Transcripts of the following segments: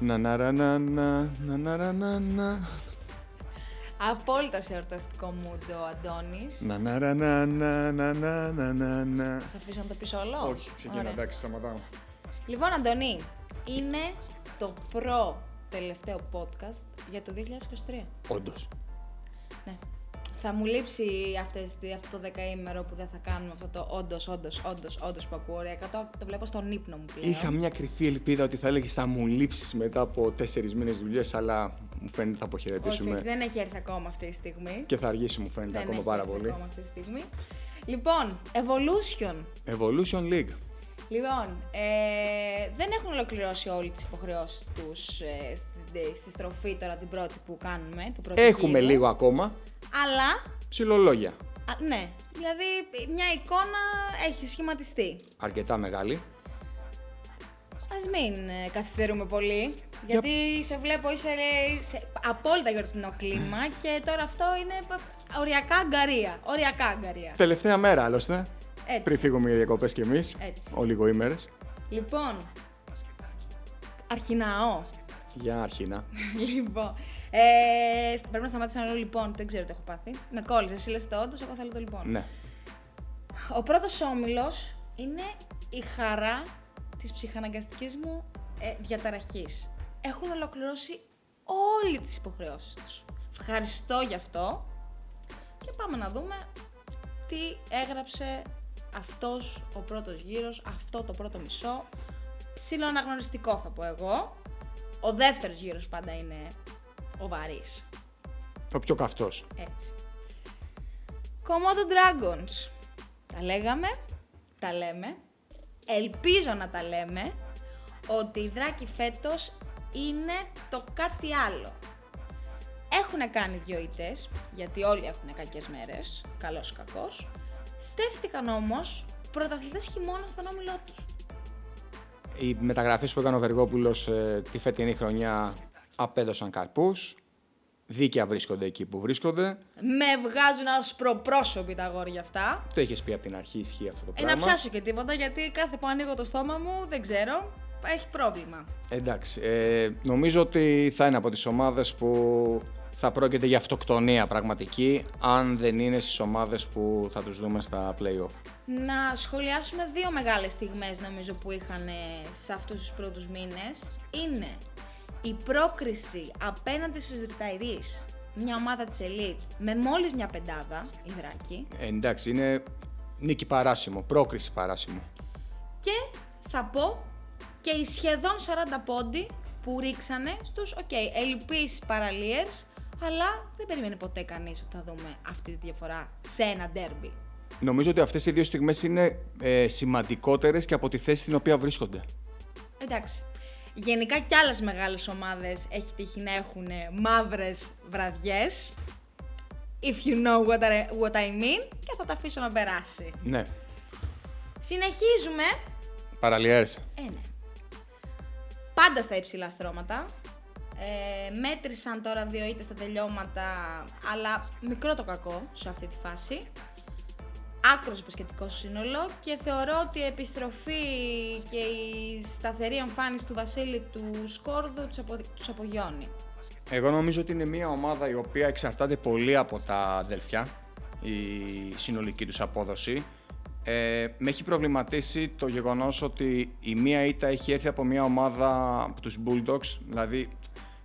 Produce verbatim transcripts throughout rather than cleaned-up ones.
Να να να να να να να να. Απόλυτα σε εορταστικό mood ο Αντώνης. Να να να να να να να να. Σας αφήσω να το πεις όλο. Όχι, ξεκινά, εντάξει, σταματάω. Λοιπόν, Αντώνη, είναι το προ τελευταίο podcast για το δύο χιλιάδες είκοσι τρία. Όντως. Ναι. Θα μου λείψει αυτές, αυτό το δεκαήμερο που δεν θα κάνουμε αυτό το όντως, όντως, όντως, όντως που ακούω. Κάτω το βλέπω στον ύπνο μου πλέον. Είχα μια κρυφή ελπίδα ότι θα έλεγες θα μου λείψεις μετά από τέσσερις μήνες δουλειές, αλλά μου φαίνεται θα αποχαιρετήσουμε. Όχι, δεν έχει έρθει ακόμα αυτή τη στιγμή. Και θα αργήσει, μου φαίνεται, δεν ακόμα έχει πάρα έρθει πολύ. Ακόμα αυτή τη στιγμή. Λοιπόν, Evolution. Evolution League. Λοιπόν, ε, δεν έχουν ολοκληρώσει όλοι τις υποχρεώσεις τους ε, στη, στη στροφή τώρα την πρώτη που κάνουμε. Το πρώτο έχουμε γύρο, λίγο ακόμα. Αλλά... ψιλολόγια. Α, ναι, δηλαδή μια εικόνα έχει σχηματιστεί. Αρκετά μεγάλη. Ας μην ε, καθυστερούμε πολύ, γιατί Για... σε βλέπω είσαι σε απόλυτα γιορτινό κλίμα και τώρα αυτό είναι οριακά αγκαρία. Οριακά αγκαρία. Τελευταία μέρα άλλωστε. Έτσι. Πριν φύγουμε για διακοπές κι εμείς, ο λιγοήμερες. Λοιπόν, αρχινάω. Για αρχινά. Λοιπόν, ε, πρέπει να σταματήσω να λέω λοιπόν, δεν ξέρω τι έχω πάθει. Με κόλλησε, εσύ λες το όντως, εγώ θέλω το λοιπόν. Ναι. Ο πρώτος όμιλος είναι η χαρά της ψυχαναγκαστικής μου ε, διαταραχής. Έχουν ολοκληρώσει όλες τις υποχρεώσεις τους. Ευχαριστώ γι' αυτό και πάμε να δούμε τι έγραψε αυτός ο πρώτος γύρος, αυτό το πρώτο μισό, ψιλοαναγνωριστικό θα πω εγώ. Ο δεύτερος γύρος πάντα είναι ο βαρύς. Ο πιο καυτός. Έτσι. Komodo Dragons. Τα λέγαμε, τα λέμε, ελπίζω να τα λέμε, ότι οι δράκοι φέτος είναι το κάτι άλλο. Έχουν κάνει δύο ήττες, γιατί όλοι έχουν κακές μέρες, καλός ή κακός. Στέφτηκαν όμως πρωταθλητές χειμώνα στον όμιλό τους. Οι μεταγραφές που έκανε ο Βεργόπουλος ε, τη φετινή χρονιά απέδωσαν καρπούς. Δίκαια βρίσκονται εκεί που βρίσκονται. Με βγάζουν ως προπρόσωποι τα αγόρια αυτά. Το είχες πει από την αρχή, ισχύει αυτό το πράγμα. Ε, να πιάσω και τίποτα, γιατί κάθε που ανοίγω το στόμα μου δεν ξέρω. Έχει πρόβλημα. Εντάξει, ε, νομίζω ότι θα είναι από τις ομάδες που θα πρόκειται για αυτοκτονία πραγματική, αν δεν είναι στις ομάδες που θα τους δούμε στα play-off. Να σχολιάσουμε δύο μεγάλες στιγμές νομίζω που είχαν σε αυτούς τους πρώτους μήνες. Είναι η πρόκριση απέναντι στους Ρετάιρις, μια ομάδα της elite, με μόλις μια πεντάδα, η Δράκη. Ε, εντάξει, είναι νίκη παράσημο, πρόκριση παράσημο. Και θα πω... και οι σχεδόν σαράντα πόντι που ρίξανε στους okay, ελπείς παραλίες, αλλά δεν περίμενε ποτέ κανείς ότι θα δούμε αυτή τη διαφορά σε ένα ντέρμπι. Νομίζω ότι αυτές οι δύο στιγμές είναι ε, σημαντικότερες και από τη θέση στην οποία βρίσκονται. Εντάξει. Γενικά κι άλλες μεγάλες ομάδες έχει τύχει να έχουν μαύρες βραδιές. If you know what I, what I mean, και θα τα αφήσω να περάσει. Ναι. Συνεχίζουμε. Παραλίες. Ε, ναι. Πάντα στα υψηλά στρώματα, ε, μέτρησαν τώρα δύο ήττες στα τελειώματα, αλλά μικρό το κακό σε αυτή τη φάση. Άκρος μπασκετικό σύνολο και θεωρώ ότι η επιστροφή και η σταθερή εμφάνιση του Βασίλη του Σκόρδου τους, απο, τους απογειώνει. Εγώ νομίζω ότι είναι μια ομάδα η οποία εξαρτάται πολύ από τα αδελφιά, η συνολική τους απόδοση. Ε, με έχει προβληματίσει το γεγονός ότι η μία ήττα έχει έρθει από μια ομάδα από τους Bulldogs, δηλαδή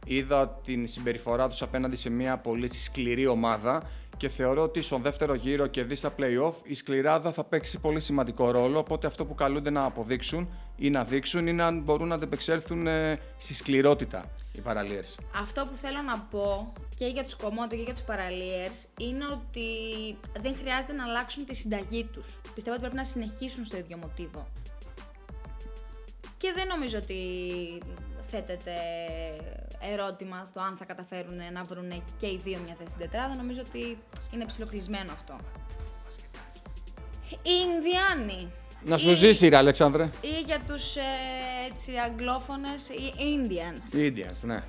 είδα την συμπεριφορά τους απέναντι σε μια πολύ σκληρή ομάδα και θεωρώ ότι στον δεύτερο γύρο και δει στα play-off η σκληράδα θα παίξει πολύ σημαντικό ρόλο, οπότε αυτό που καλούνται να αποδείξουν ή να δείξουν είναι αν μπορούν να αντεπεξέλθουν ε, στη σκληρότητα οι παραλίες. Αυτό που θέλω να πω και για τους Komodo και για τους παραλίες είναι ότι δεν χρειάζεται να αλλάξουν τη συνταγή τους. Πιστεύω ότι πρέπει να συνεχίσουν στο ίδιο μοτίβο. Και δεν νομίζω ότι θέτεται ερώτημα στο αν θα καταφέρουν να βρουν και οι δύο μια θέση στην τετράδα. Νομίζω ότι είναι ψιλοκλεισμένο αυτό. Οι Ινδιάνοι. Να σου ζήσει ρε Αλεξάνδρε. Ή για τους ε, έτσι, αγγλόφωνες, οι Indians. Indians, ναι.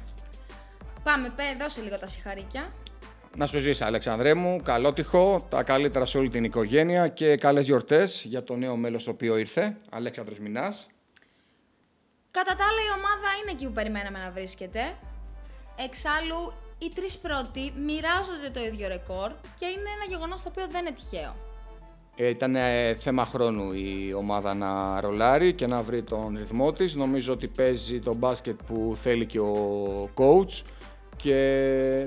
Πάμε, πέ, δώσε λίγο τα συγχαρήκια. Να σου ζήσει Αλεξάνδρε μου, καλό τυχό, τα καλύτερα σε όλη την οικογένεια και καλές γιορτές για το νέο μέλος το οποίο ήρθε, Αλέξανδρος Μινάς. Κατά τα άλλα, η ομάδα είναι εκεί που περιμέναμε να βρίσκεται. Εξάλλου, οι τρεις πρώτοι μοιράζονται το ίδιο ρεκόρ και είναι ένα γεγονός το οποίο δεν είναι τυχαίο. Ε, ήταν ε, θέμα χρόνου η ομάδα να ρολάρει και να βρει τον ρυθμό της. Νομίζω ότι παίζει το μπάσκετ που θέλει και ο coach. Και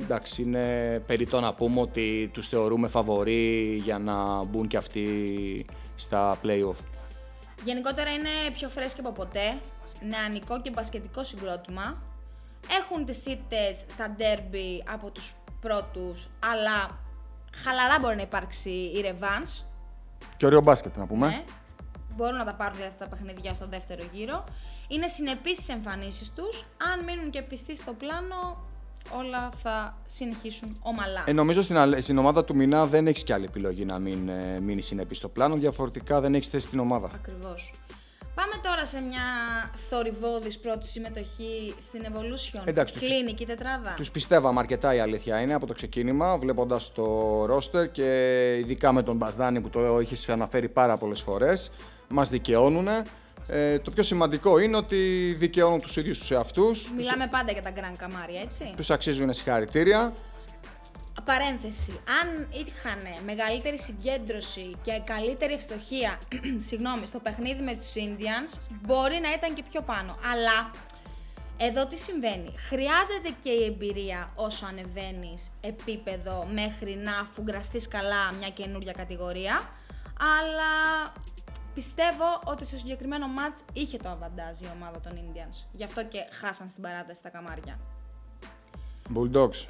εντάξει, είναι περιττό να πούμε ότι τους θεωρούμε φαβορί για να μπουν και αυτοί στα play-off. Γενικότερα είναι πιο φρέσκοι από ποτέ, νεανικό και μπασκετικό συγκρότημα. Έχουν τις ήττες στα ντέρμπι από τους πρώτους, αλλά χαλαρά μπορεί να υπάρξει η revenge. Και ωραίο μπάσκετ να πούμε. Ναι. Μπορούν να τα πάρουν αυτά τα παιχνίδια στον δεύτερο γύρο. Είναι συνεπείς στις εμφανίσεις τους. Αν μείνουν και πιστοί στο πλάνο, όλα θα συνεχίσουν ομαλά. Ε, νομίζω στην, στην ομάδα του Μινά δεν έχεις κι άλλη επιλογή να μην ε, μείνει συνεπή στο πλάνο, διαφορετικά δεν έχεις θέση στην ομάδα. Ακριβώς. Πάμε τώρα σε μια θορυβώδης πρώτη συμμετοχή στην Evolution. Εντάξει, κλίνικη τους, τετράδα. Τους πιστεύαμε αρκετά, η αλήθεια είναι, από το ξεκίνημα, βλέποντας το roster και ειδικά με τον Μπαζδάνη που το είχε αναφέρει πάρα πολλές φορές. Μας δικαιώνουνε. Ε, το πιο σημαντικό είναι ότι δικαιώνουν τους ίδιους τους εαυτούς. Μιλάμε τους... πάντα για τα Grand Camari, έτσι. Τους αξίζουν συγχαρητήρια. Παρένθεση, αν είχαν μεγαλύτερη συγκέντρωση και καλύτερη ευστοχία συγγνώμη, στο παιχνίδι με τους Indians, μπορεί να ήταν και πιο πάνω. Αλλά εδώ τι συμβαίνει, χρειάζεται και η εμπειρία όσο ανεβαίνεις επίπεδο μέχρι να φουγκραστείς καλά μια καινούρια κατηγορία, αλλά... Πιστεύω ότι στο συγκεκριμένο μάτς είχε το αβαντάζ η ομάδα των Indians. Γι' αυτό και χάσαν στην παράταση τα καμάρια. Bulldogs.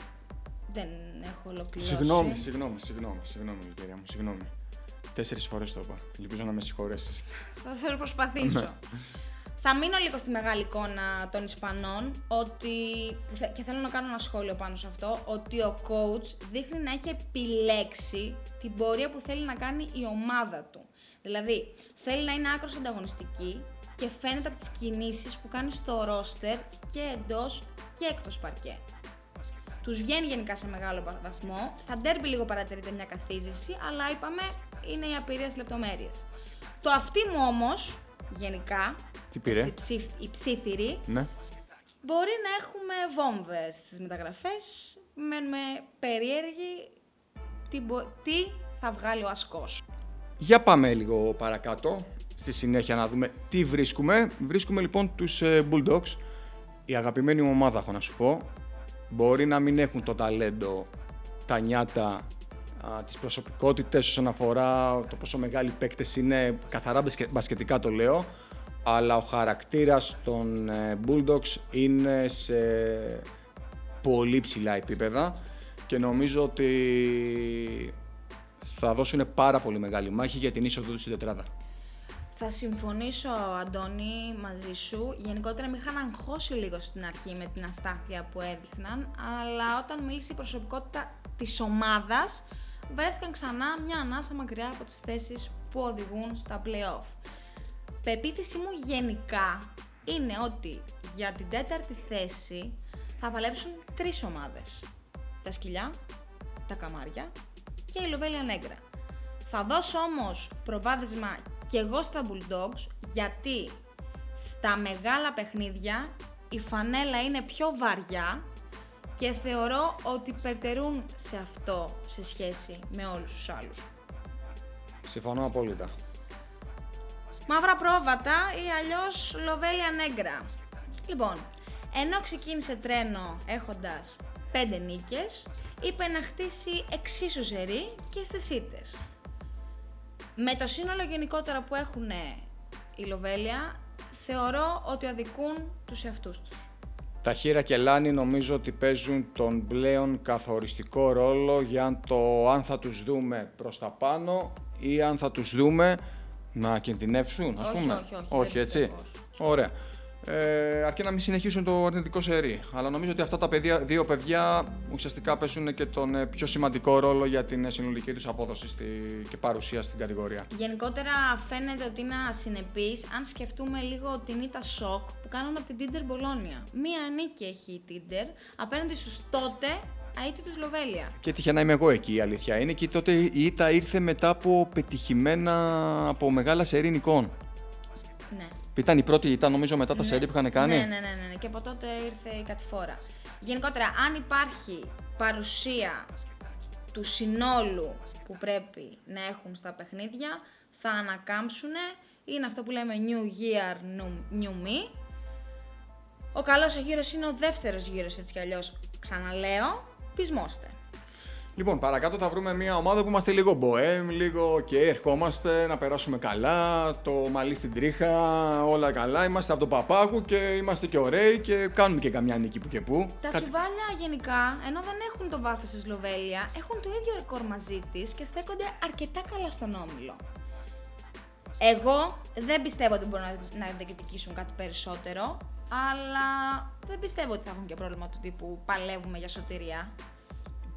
Δεν έχω ολοκληρώσει. Συγγνώμη, συγγνώμη, συγγνώμη, συγγνώμη, Γλυκερία μου, συγγνώμη. Τέσσερις φορές το είπα. Ελπίζω να με συγχωρέσεις. Θα θέλω προσπαθήσω. Θα μείνω λίγο στη μεγάλη εικόνα των Ισπανών ότι, και θέλω να κάνω ένα σχόλιο πάνω σε αυτό, ότι ο coach δείχνει να έχει επιλέξει την πορεία που θέλει να κάνει η ομάδα του. Δηλαδή, θέλει να είναι άκρως ανταγωνιστική και φαίνεται από τις κινήσεις που κάνει στο ρόστερ και εντός και εκτός παρκέ. Τους βγαίνει γενικά σε μεγάλο βαθμό. Στα ντέρμπι λίγο παρατηρείται μια καθίζηση, αλλά είπαμε είναι η απειρία στις λεπτομέρειες. Το αυτή μου όμως, γενικά, τι πήρε? Η ψήθυρη, ναι. Μπορεί να έχουμε βόμβες στις μεταγραφές. Μένουμε περίεργοι τι, μπο- τι θα βγάλει ο ασκός. Για πάμε λίγο παρακάτω, στη συνέχεια να δούμε τι βρίσκουμε. Βρίσκουμε λοιπόν τους ε, Bulldogs, η αγαπημένη μου ομάδα έχω να σου πω. Μπορεί να μην έχουν το ταλέντο, τα νιάτα, α, τις προσωπικότητες όσον αφορά το πόσο μεγάλοι παίκτες είναι, καθαρά μπασκετικά το λέω, αλλά ο χαρακτήρας των ε, Bulldogs είναι σε πολύ ψηλά επίπεδα και νομίζω ότι... θα δώσουν πάρα πολύ μεγάλη μάχη για την είσοδο του στην τετράδα. Θα συμφωνήσω, Αντώνη, μαζί σου. Γενικότερα με είχαν αγχώσει λίγο στην αρχή με την αστάθεια που έδειχναν, αλλά όταν μίλησε η προσωπικότητα της ομάδας, βρέθηκαν ξανά μια ανάσα μακριά από τις θέσεις που οδηγούν στα play-off. Πεποίθησή μου γενικά είναι ότι για την τέταρτη θέση θα παλέψουν τρεις ομάδες. Τα σκυλιά, τα καμάρια και η Λοβέλια Νέγκρα. Θα δώσω όμως προβάδισμα και εγώ στα Bulldogs, γιατί στα μεγάλα παιχνίδια η φανέλα είναι πιο βαριά και θεωρώ ότι περτερούν σε αυτό σε σχέση με όλους τους άλλους. Συμφωνώ απόλυτα. Μαύρα πρόβατα ή αλλιώς Λοβέλια Νέγκρα. Λοιπόν, ενώ ξεκίνησε τρένο έχοντας πέντε νίκες, είπε να χτίσει εξίσου ζερί και στις ήττες. Με το σύνολο γενικότερα που έχουν οι Λοβέλια, θεωρώ ότι αδικούν τους εαυτούς τους. Τα χείρα και λάνι νομίζω ότι παίζουν τον πλέον καθοριστικό ρόλο για το αν θα τους δούμε προς τα πάνω ή αν θα τους δούμε να κινδυνεύσουν, ας όχι, πούμε. Όχι, όχι, όχι έτσι. Πιστεύω, όχι. Ωραία. Ε, αρκεί να μην συνεχίσουν το αρνητικό σερί. Αλλά νομίζω ότι αυτά τα παιδιά, δύο παιδιά ουσιαστικά παίζουν και τον πιο σημαντικό ρόλο για την συνολική τους απόδοση στη, και παρουσία στην κατηγορία. Γενικότερα φαίνεται ότι είναι ασυνεπής αν σκεφτούμε λίγο την ήττα σοκ που κάνουν από την Tínder Bolonia. Μία νίκη έχει η Tínder απέναντι στους τότε αίτητους Λοβέλια. Και τυχαία είμαι εγώ εκεί, η αλήθεια είναι. Και τότε η ήττα ήρθε μετά από πετυχημένα από μεγάλα σερί νικών. Ναι. Ήταν η πρώτη ήττα, νομίζω, μετά τα ναι. σέρι που είχαν κάνει. Ναι, ναι, ναι, ναι, ναι. Και από τότε ήρθε η κατηφόρα. Γενικότερα, αν υπάρχει παρουσία του συνόλου που πρέπει να έχουν στα παιχνίδια, θα ανακάμψουνε. Είναι αυτό που λέμε New Year, New, new Me. Ο καλός γύρος είναι ο δεύτερος γύρος, έτσι κι αλλιώς. Ξαναλέω, πεισμώστε. Λοιπόν, παρακάτω θα βρούμε μια ομάδα που είμαστε λίγο μποέμ, λίγο και okay, ερχόμαστε να περάσουμε καλά, το μαλλί στην τρίχα, όλα καλά, είμαστε από το παπάκου και είμαστε και ωραίοι και κάνουμε και καμιά νίκη που και που. Τα Κάτι... τσουβάλια γενικά, ενώ δεν έχουν το βάθος της Σλοβέλια, έχουν το ίδιο ρεκόρ μαζί της και στέκονται αρκετά καλά στον όμιλο. Εγώ δεν πιστεύω ότι μπορούν να διεκδικήσουν κάτι περισσότερο, αλλά δεν πιστεύω ότι θα έχουν και πρόβλημα του τύπου παλεύουμε για σωτηρία.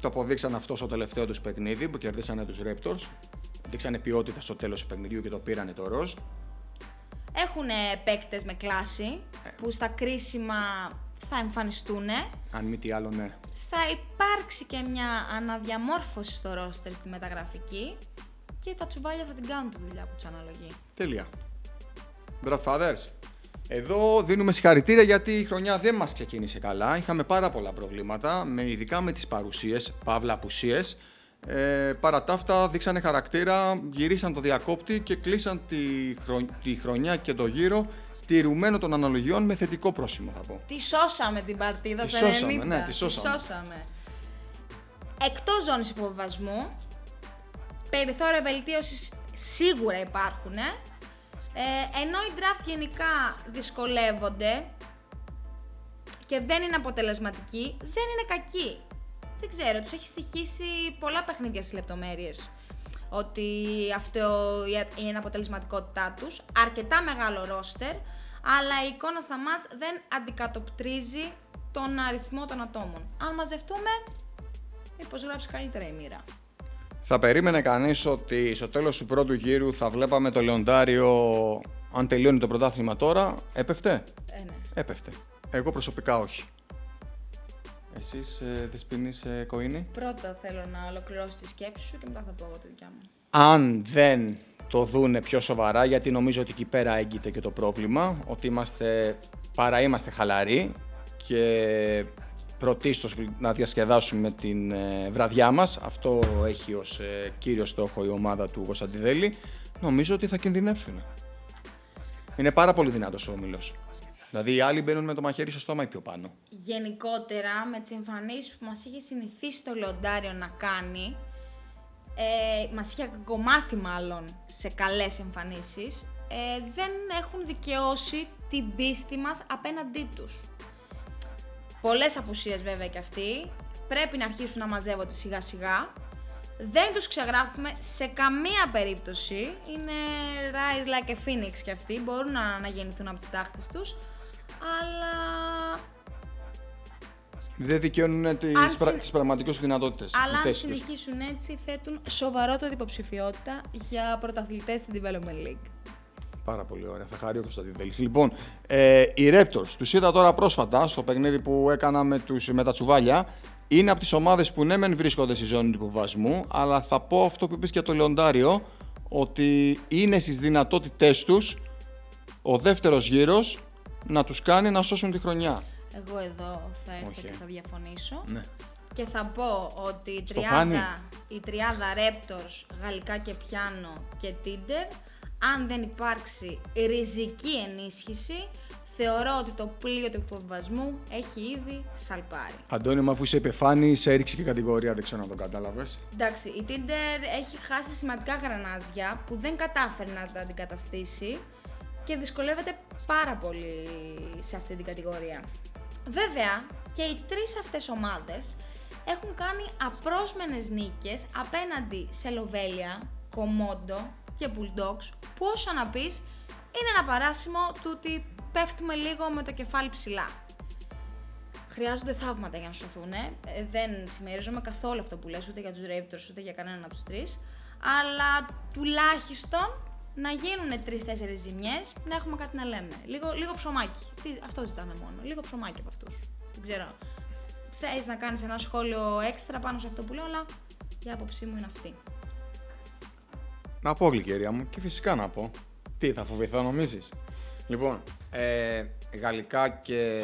Το αποδείξαν αυτό στο τελευταίο τους παιχνίδι που κερδίσανε τους Raptors. Δείξανε ποιότητα στο τέλος του παιχνιδιού και το πήρανε το ροζ. Έχουν παίκτες με κλάση που στα κρίσιμα θα εμφανιστούν. Αν μη τι άλλο, ναι. Θα υπάρξει και μια αναδιαμόρφωση στο ρόστερ στη μεταγραφική και τα τσουβάλια θα την κάνουν τη δουλειά που τους αναλογεί. Τέλεια. Grandfathers. Εδώ δίνουμε συγχαρητήρια γιατί η χρονιά δεν μας ξεκίνησε καλά. Είχαμε πάρα πολλά προβλήματα, με, ειδικά με τις παρουσίες, παύλα απουσίες. Ε, παρά τα αυτά δείξανε χαρακτήρα, γυρίσαν το διακόπτη και κλείσαν τη, χρο, τη χρονιά και το γύρο τηρουμένο των αναλογιών με θετικό πρόσημο, θα πω. Τη σώσαμε την παρτίδα στα ενενήντα. Ναι, τη σώσαμε. σώσαμε. Εκτός ζώνης υποβιβασμού, περιθώρια βελτίωσης σίγουρα υπάρχουν. Ε. Ε, ενώ οι draft γενικά δυσκολεύονται και δεν είναι αποτελεσματικοί, δεν είναι κακοί. Δεν ξέρω, τους έχει στοιχήσει πολλά παιχνίδια στις λεπτομέρειες ότι αυτό είναι αποτελεσματικότητά τους, αρκετά μεγάλο ρόστερ, αλλά η εικόνα στα μάτς δεν αντικατοπτρίζει τον αριθμό των ατόμων. Αν μαζευτούμε, μήπως γράψει καλύτερα η μοίρα. Θα περίμενε κανείς ότι στο τέλος του πρώτου γύρου θα βλέπαμε το Λεοντάριο, αν τελειώνει το πρωτάθλημα τώρα, έπεφτε. Ε, ναι. Έπεφτε. Εγώ προσωπικά όχι. Εσείς, ε, Δεσποινής ε, Κοΐνη. Πρώτα θέλω να ολοκληρώσω τη σκέψη σου και μετά θα πω εγώ τη δικιά μου. Αν δεν το δούνε πιο σοβαρά, γιατί νομίζω ότι εκεί πέρα έγκυται και το πρόβλημα, ότι είμαστε, παρά είμαστε χαλαροί και... πρωτίστως να διασκεδάσουμε την ε, βραδιά μας. Αυτό έχει ως ε, κύριο στόχο η ομάδα του Γοσταντιδέλη. Νομίζω ότι θα κινδυνεύσουν. Είναι πάρα πολύ δυνατός ο όμιλος. Δηλαδή οι άλλοι μπαίνουν με το μαχαίρι στο στόμα ή πιο πάνω. Γενικότερα με τις εμφανίσεις που μας είχε συνηθίσει το Λεοντάριο να κάνει, ε, μας είχε κακομάθει μάλλον σε καλές εμφανίσεις, ε, δεν έχουν δικαιώσει την πίστη μας απέναντί τους. Πολλές απουσίες βέβαια και αυτοί, πρέπει να αρχίσουν να μαζεύονται σιγά σιγά. Δεν τους ξεγράφουμε σε καμία περίπτωση, είναι rise like a phoenix και αυτοί, μπορούν να αναγεννηθούν από τις τάχτες τους, αλλά... δεν δικαιώνουν τις, αν... πρα... τις πραγματικές δυνατότητες. Αλλά αν συνεχίσουν τους. Έτσι θέτουν σοβαρότερη υποψηφιότητα για πρωταθλητές στην Development League. Πάρα πολύ ωραία, θα χαρεί ο Κωνσταντίντελης. Λοιπόν, ε, οι Raptors, τους είδα τώρα πρόσφατα στο παιχνίδι που έκανα με, τους, με τα τσουβάλια. Είναι από τις ομάδες που ναι, μεν βρίσκονται στη ζώνη του υποβασμού, αλλά θα πω αυτό που είπες και το Λεοντάριο, ότι είναι στις δυνατότητές τους ο δεύτερος γύρος να τους κάνει να σώσουν τη χρονιά. Εγώ εδώ θα έρθω okay. και θα διαφωνήσω. Ναι. Και θα πω ότι η τριάδα, η τριάδα Raptors, Γαλλικά και Πιάνο και Tinder, αν δεν υπάρξει ριζική ενίσχυση, θεωρώ ότι το πλοίο του υποβιβασμού έχει ήδη σαλπάρει. Αντώνη, αφού είσαι επιφάνη, σε έριξε και κατηγορία, δεν ξέρω αν το κατάλαβες. Εντάξει, η Tinder έχει χάσει σημαντικά γρανάζια που δεν κατάφερε να τα αντικαταστήσει και δυσκολεύεται πάρα πολύ σε αυτή την κατηγορία. Βέβαια, και οι τρεις αυτές ομάδες έχουν κάνει απρόσμενες νίκες απέναντι σε Λοβέλια, Komodo και Bulldogs, που όσο να πεις είναι ένα παράσημο του ότι πέφτουμε λίγο με το κεφάλι ψηλά. Χρειάζονται θαύματα για να σωθούν, ε. δεν συμμερίζομαι καθόλου αυτό που λες, ούτε για τους Raptors, ούτε για κανέναν από τους τρεις, αλλά τουλάχιστον να γίνουν τρεις-τέσσερις ζημιές, να έχουμε κάτι να λέμε. Λίγο, λίγο ψωμάκι, Τι, αυτό ζητάμε μόνο, λίγο ψωμάκι από αυτούς. Δεν ξέρω, θες να κάνεις ένα σχόλιο έξτρα πάνω σε αυτό που λέω, αλλά η άποψή μου είναι αυτή. Να πω, Γλυκερία μου, και φυσικά να πω. Τι, θα φοβηθώ νομίζεις? Λοιπόν, ε, γαλλικά και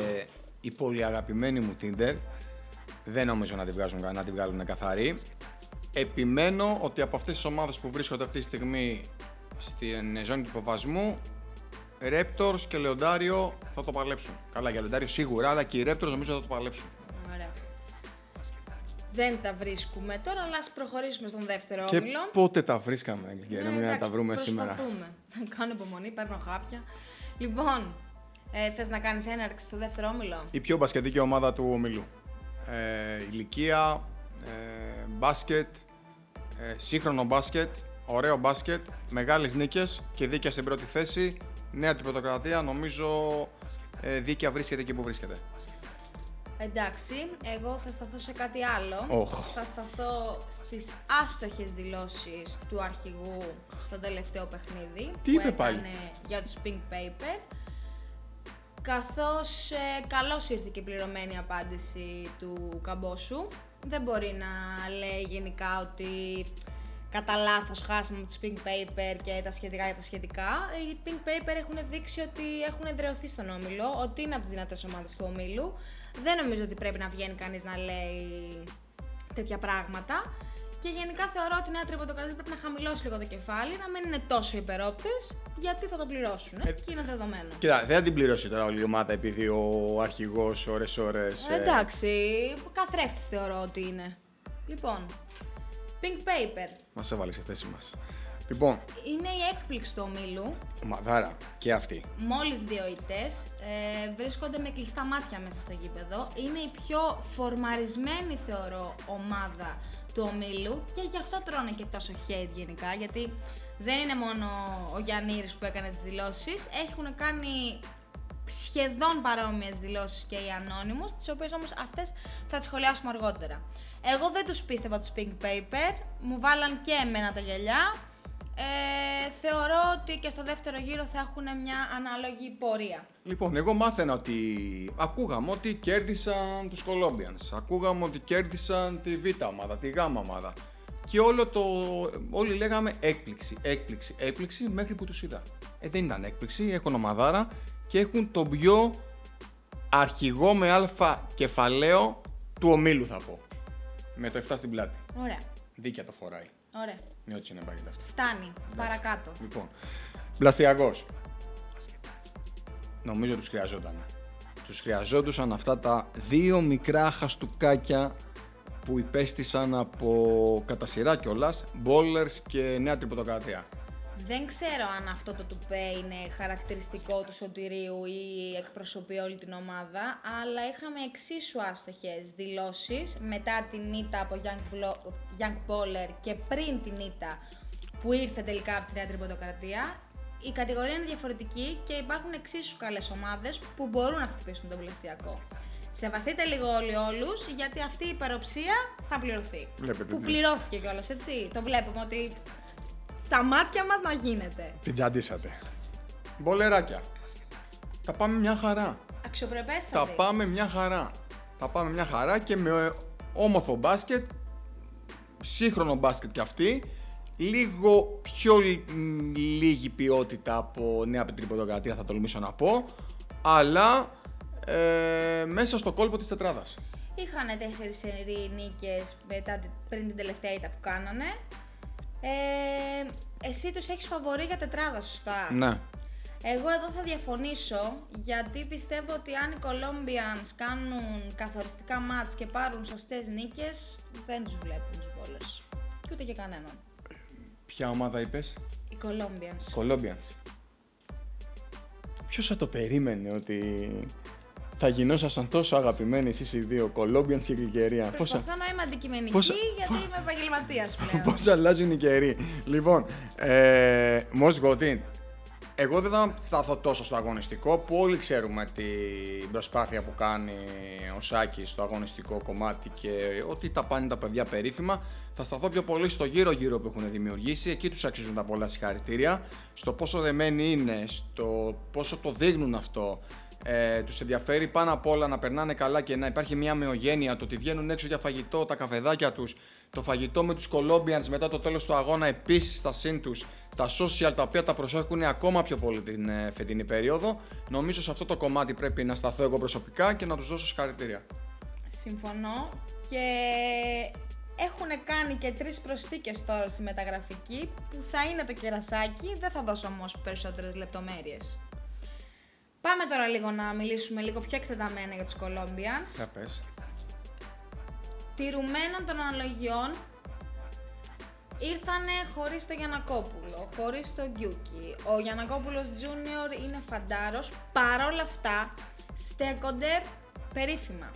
η πολυαγαπημένη μου Tinder, δεν νομίζω να τη βγάζουν, να τη βγάλουν καθαρή. Επιμένω ότι από αυτές τις ομάδες που βρίσκονται αυτή τη στιγμή στην ζώνη του υποβασμού, Raptors και Λεοντάριο θα το παλέψουν. Καλά, για Λεοντάριο σίγουρα, αλλά και οι Raptors νομίζω θα το παλέψουν. Ωραία. Δεν τα βρίσκουμε τώρα, αλλά ας προχωρήσουμε στον δεύτερο και όμιλο. Και πότε τα βρίσκαμε, Γλυκερία, ναι, να τα βρούμε σήμερα. Προσπαθούμε. Κάνω υπομονή, παίρνω χάπια. Λοιπόν, ε, θες να κάνεις έναρξη στο δεύτερο όμιλο? Η πιο μπασκετική ομάδα του ομιλού. Ε, ηλικία, ε, μπάσκετ, ε, σύγχρονο μπάσκετ, ωραίο μπάσκετ, μεγάλες νίκες και δίκαια στην πρώτη θέση. Νέα την πρωτοκρατία, νομίζω ε, δίκαια βρίσκεται εκεί που βρίσκεται. Εντάξει, εγώ θα σταθώ σε κάτι άλλο. Oh. Θα σταθώ στις άστοχες δηλώσεις του αρχηγού στο τελευταίο παιχνίδι. Τι είπε πάλι? Για τους Pink Paper. Καθώς ε, καλώς ήρθε και η πληρωμένη απάντηση του Καμπόσου. Δεν μπορεί να λέει γενικά ότι κατά λάθος χάσαμε τους Pink Paper και τα σχετικά και τα σχετικά. Οι Pink Paper έχουν δείξει ότι έχουν εδραιωθεί στον όμιλο, ότι είναι από τις δυνατές ομάδες του ομίλου. Δεν νομίζω ότι πρέπει να βγαίνει κανείς να λέει τέτοια πράγματα. Και γενικά θεωρώ ότι η Νέα Τριποντοκρατία πρέπει να χαμηλώσει λίγο το κεφάλι, να μην είναι τόσο υπερόπτες, γιατί θα το πληρώσουν. Ε, και είναι δεδομένο. Κοίτα, δεν θα την πληρώσει τώρα όλη η ομάδα επειδή ο αρχηγός ώρες-ώρες. Ε, εντάξει, καθρέφτης θεωρώ ότι είναι. Λοιπόν, Pink Paper. Μας έβαλε σε θέση μας. Λοιπόν, είναι η έκπληξη του ομίλου. Μαδάρα, και αυτή. Μόλις δύο ήττες, ε, βρίσκονται με κλειστά μάτια μέσα στο γήπεδο. Είναι η πιο φορμαρισμένη, θεωρώ, ομάδα του ομίλου και γι' αυτό τρώνε και τόσο hate γενικά, γιατί δεν είναι μόνο ο Γιαννίρης που έκανε τις δηλώσεις, έχουν κάνει σχεδόν παρόμοιες δηλώσεις και οι Anonymous, τις οποίες όμως αυτές θα τις σχολιάσουμε αργότερα. Εγώ δεν τους πίστευα τους Pink Paper, μου βάλαν και εμένα τα γυαλιά. Ε, θεωρώ ότι και στο δεύτερο γύρο θα έχουν μια ανάλογη πορεία. Λοιπόν, εγώ μάθαινα ότι ακούγαμε ότι κέρδισαν τους Colombians, ακούγαμε ότι κέρδισαν τη Β' ομάδα, τη Γ' ομάδα και όλο το... όλοι λέγαμε έκπληξη, έκπληξη, έκπληξη μέχρι που τους είδα. Ε, δεν ήταν έκπληξη, έχουν ομαδάρα και έχουν τον πιο αρχηγό με α κεφαλαίο του ομίλου, θα πω. Με το εφτά στην πλάτη. Ωραία. Δίκαια το φοράει. Ωραία. Μιώτσι είναι παγίδα αυτό. Φτάνει. Παρακάτω. Λοιπόν, Πλαστιακός. Νομίζω τους χρειαζόταν. Τους χρειαζόντουσαν αυτά τα δύο μικρά χαστουκάκια που υπέστησαν από κατά σειρά κιόλας, μπόλερς και Νέα Τριποτοκρατία. Δεν ξέρω αν αυτό το τουπέ είναι χαρακτηριστικό του Σωτηρίου ή εκπροσωπεί όλη την ομάδα, αλλά είχαμε εξίσου άστοχες δηλώσεις μετά την ήττα από Young Baller και πριν την ήττα που ήρθε τελικά από την Νέα Τριποντοκρατία. Η κατηγορία είναι διαφορετική και υπάρχουν εξίσου καλές ομάδες που μπορούν να χτυπήσουν τον Πλαστιακό. Σεβαστείτε λίγο όλοι όλους, γιατί αυτή η υπεροψία θα πληρωθεί. Βλέπετε, που ναι. Πληρώθηκε κιόλας, έτσι. Το βλέπουμε ότι στα μάτια μας να γίνεται. Την τσαντήσατε. Μπολεράκια. Τα πάμε μια χαρά. Αξιοπρεπέστατη. Τα πάμε μια χαρά. Τα πάμε μια χαρά και με όμορφο μπάσκετ, σύγχρονο μπάσκετ κι αυτή, λίγο πιο λίγη ποιότητα από Νέα Τριποντοκρατία θα τολμήσω να πω, αλλά ε, μέσα στο κόλπο της τετράδας. Είχανε τέσσερις σερί νίκες μετά, πριν την τελευταία ήττα που κάνανε. Ε, εσύ τους έχεις φαβορεί για τετράδα, σωστά? Ναι. Εγώ εδώ θα διαφωνήσω, γιατί πιστεύω ότι αν οι Colombians κάνουν καθοριστικά μάτς και πάρουν σωστές νίκες, δεν τους βλέπουν τους Ballers. Και ούτε και κανέναν. Ποια ομάδα είπες? Οι Colombians. Colombians. Ποιος θα το περίμενε ότι θα γινόσασταν τόσο αγαπημένοι εσείς οι δύο, Colombians και Γλυκερία? Προσπαθώ Πόσα... να είμαι αντικειμενική, Πόσα... γιατί Πόσα... είμαι επαγγελματίας πλέον. Πώς αλλάζουν οι καιροί. Λοιπόν, ε, Μος Γκοτίν, εγώ δεν θα σταθώ τόσο στο αγωνιστικό, που όλοι ξέρουμε την προσπάθεια που κάνει ο Σάκης στο αγωνιστικό κομμάτι και ότι τα πάνε τα παιδιά περίφημα. Θα σταθώ πιο πολύ στο γύρω-γύρω που έχουν δημιουργήσει, εκεί τους αξίζουν τα πολλά συγχαρητήρια, στο πόσο δεμένοι είναι, στο πόσο το δείχνουν αυτό. Ε, τους ενδιαφέρει πάνω απ' όλα να περνάνε καλά και να υπάρχει μια μεογένεια, το ότι βγαίνουν έξω για φαγητό, τα καφεδάκια τους, το φαγητό με τους Colombians μετά το τέλος του αγώνα επίσης στα συν τους, τα social τα οποία τα προσέχουν ακόμα πιο πολύ την ε, φετινή περίοδο. Νομίζω σε αυτό το κομμάτι πρέπει να σταθώ εγώ προσωπικά και να τους δώσω συγχαρητήρια. Συμφωνώ και έχουν κάνει και τρεις προσθήκες τώρα στη μεταγραφική που θα είναι το κερασάκι, δεν θα δώσω όμως περισσότερες λεπτομέρειες. Πάμε τώρα λίγο να μιλήσουμε λίγο πιο εκτεταμένα για τους Colombians. Θα πες. Τηρουμένων των αναλογιών ήρθανε χωρίς το Γιαννακόπουλο, χωρίς το Γκιούκι. Ο Γιαννακόπουλος Junior είναι φαντάρος, παρόλα αυτά στέκονται περίφημα.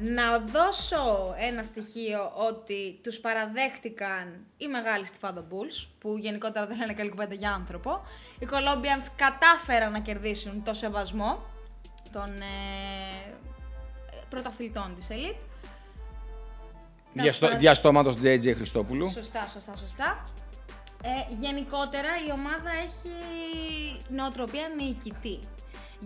Να δώσω ένα στοιχείο ότι τους παραδέχτηκαν οι μεγάλοι στη Φάδο Bulls, που γενικότερα δεν λένε καλή κουβέντα για άνθρωπο. Οι Colombians κατάφεραν να κερδίσουν το σεβασμό των ε, πρωταθλητών της Elite. Διαστό, παραδέχ... Διαστόματος τζέι τζέι Χριστόπουλου. Σωστά, σωστά, σωστά. Ε, γενικότερα η ομάδα έχει νοοτροπία νικητή.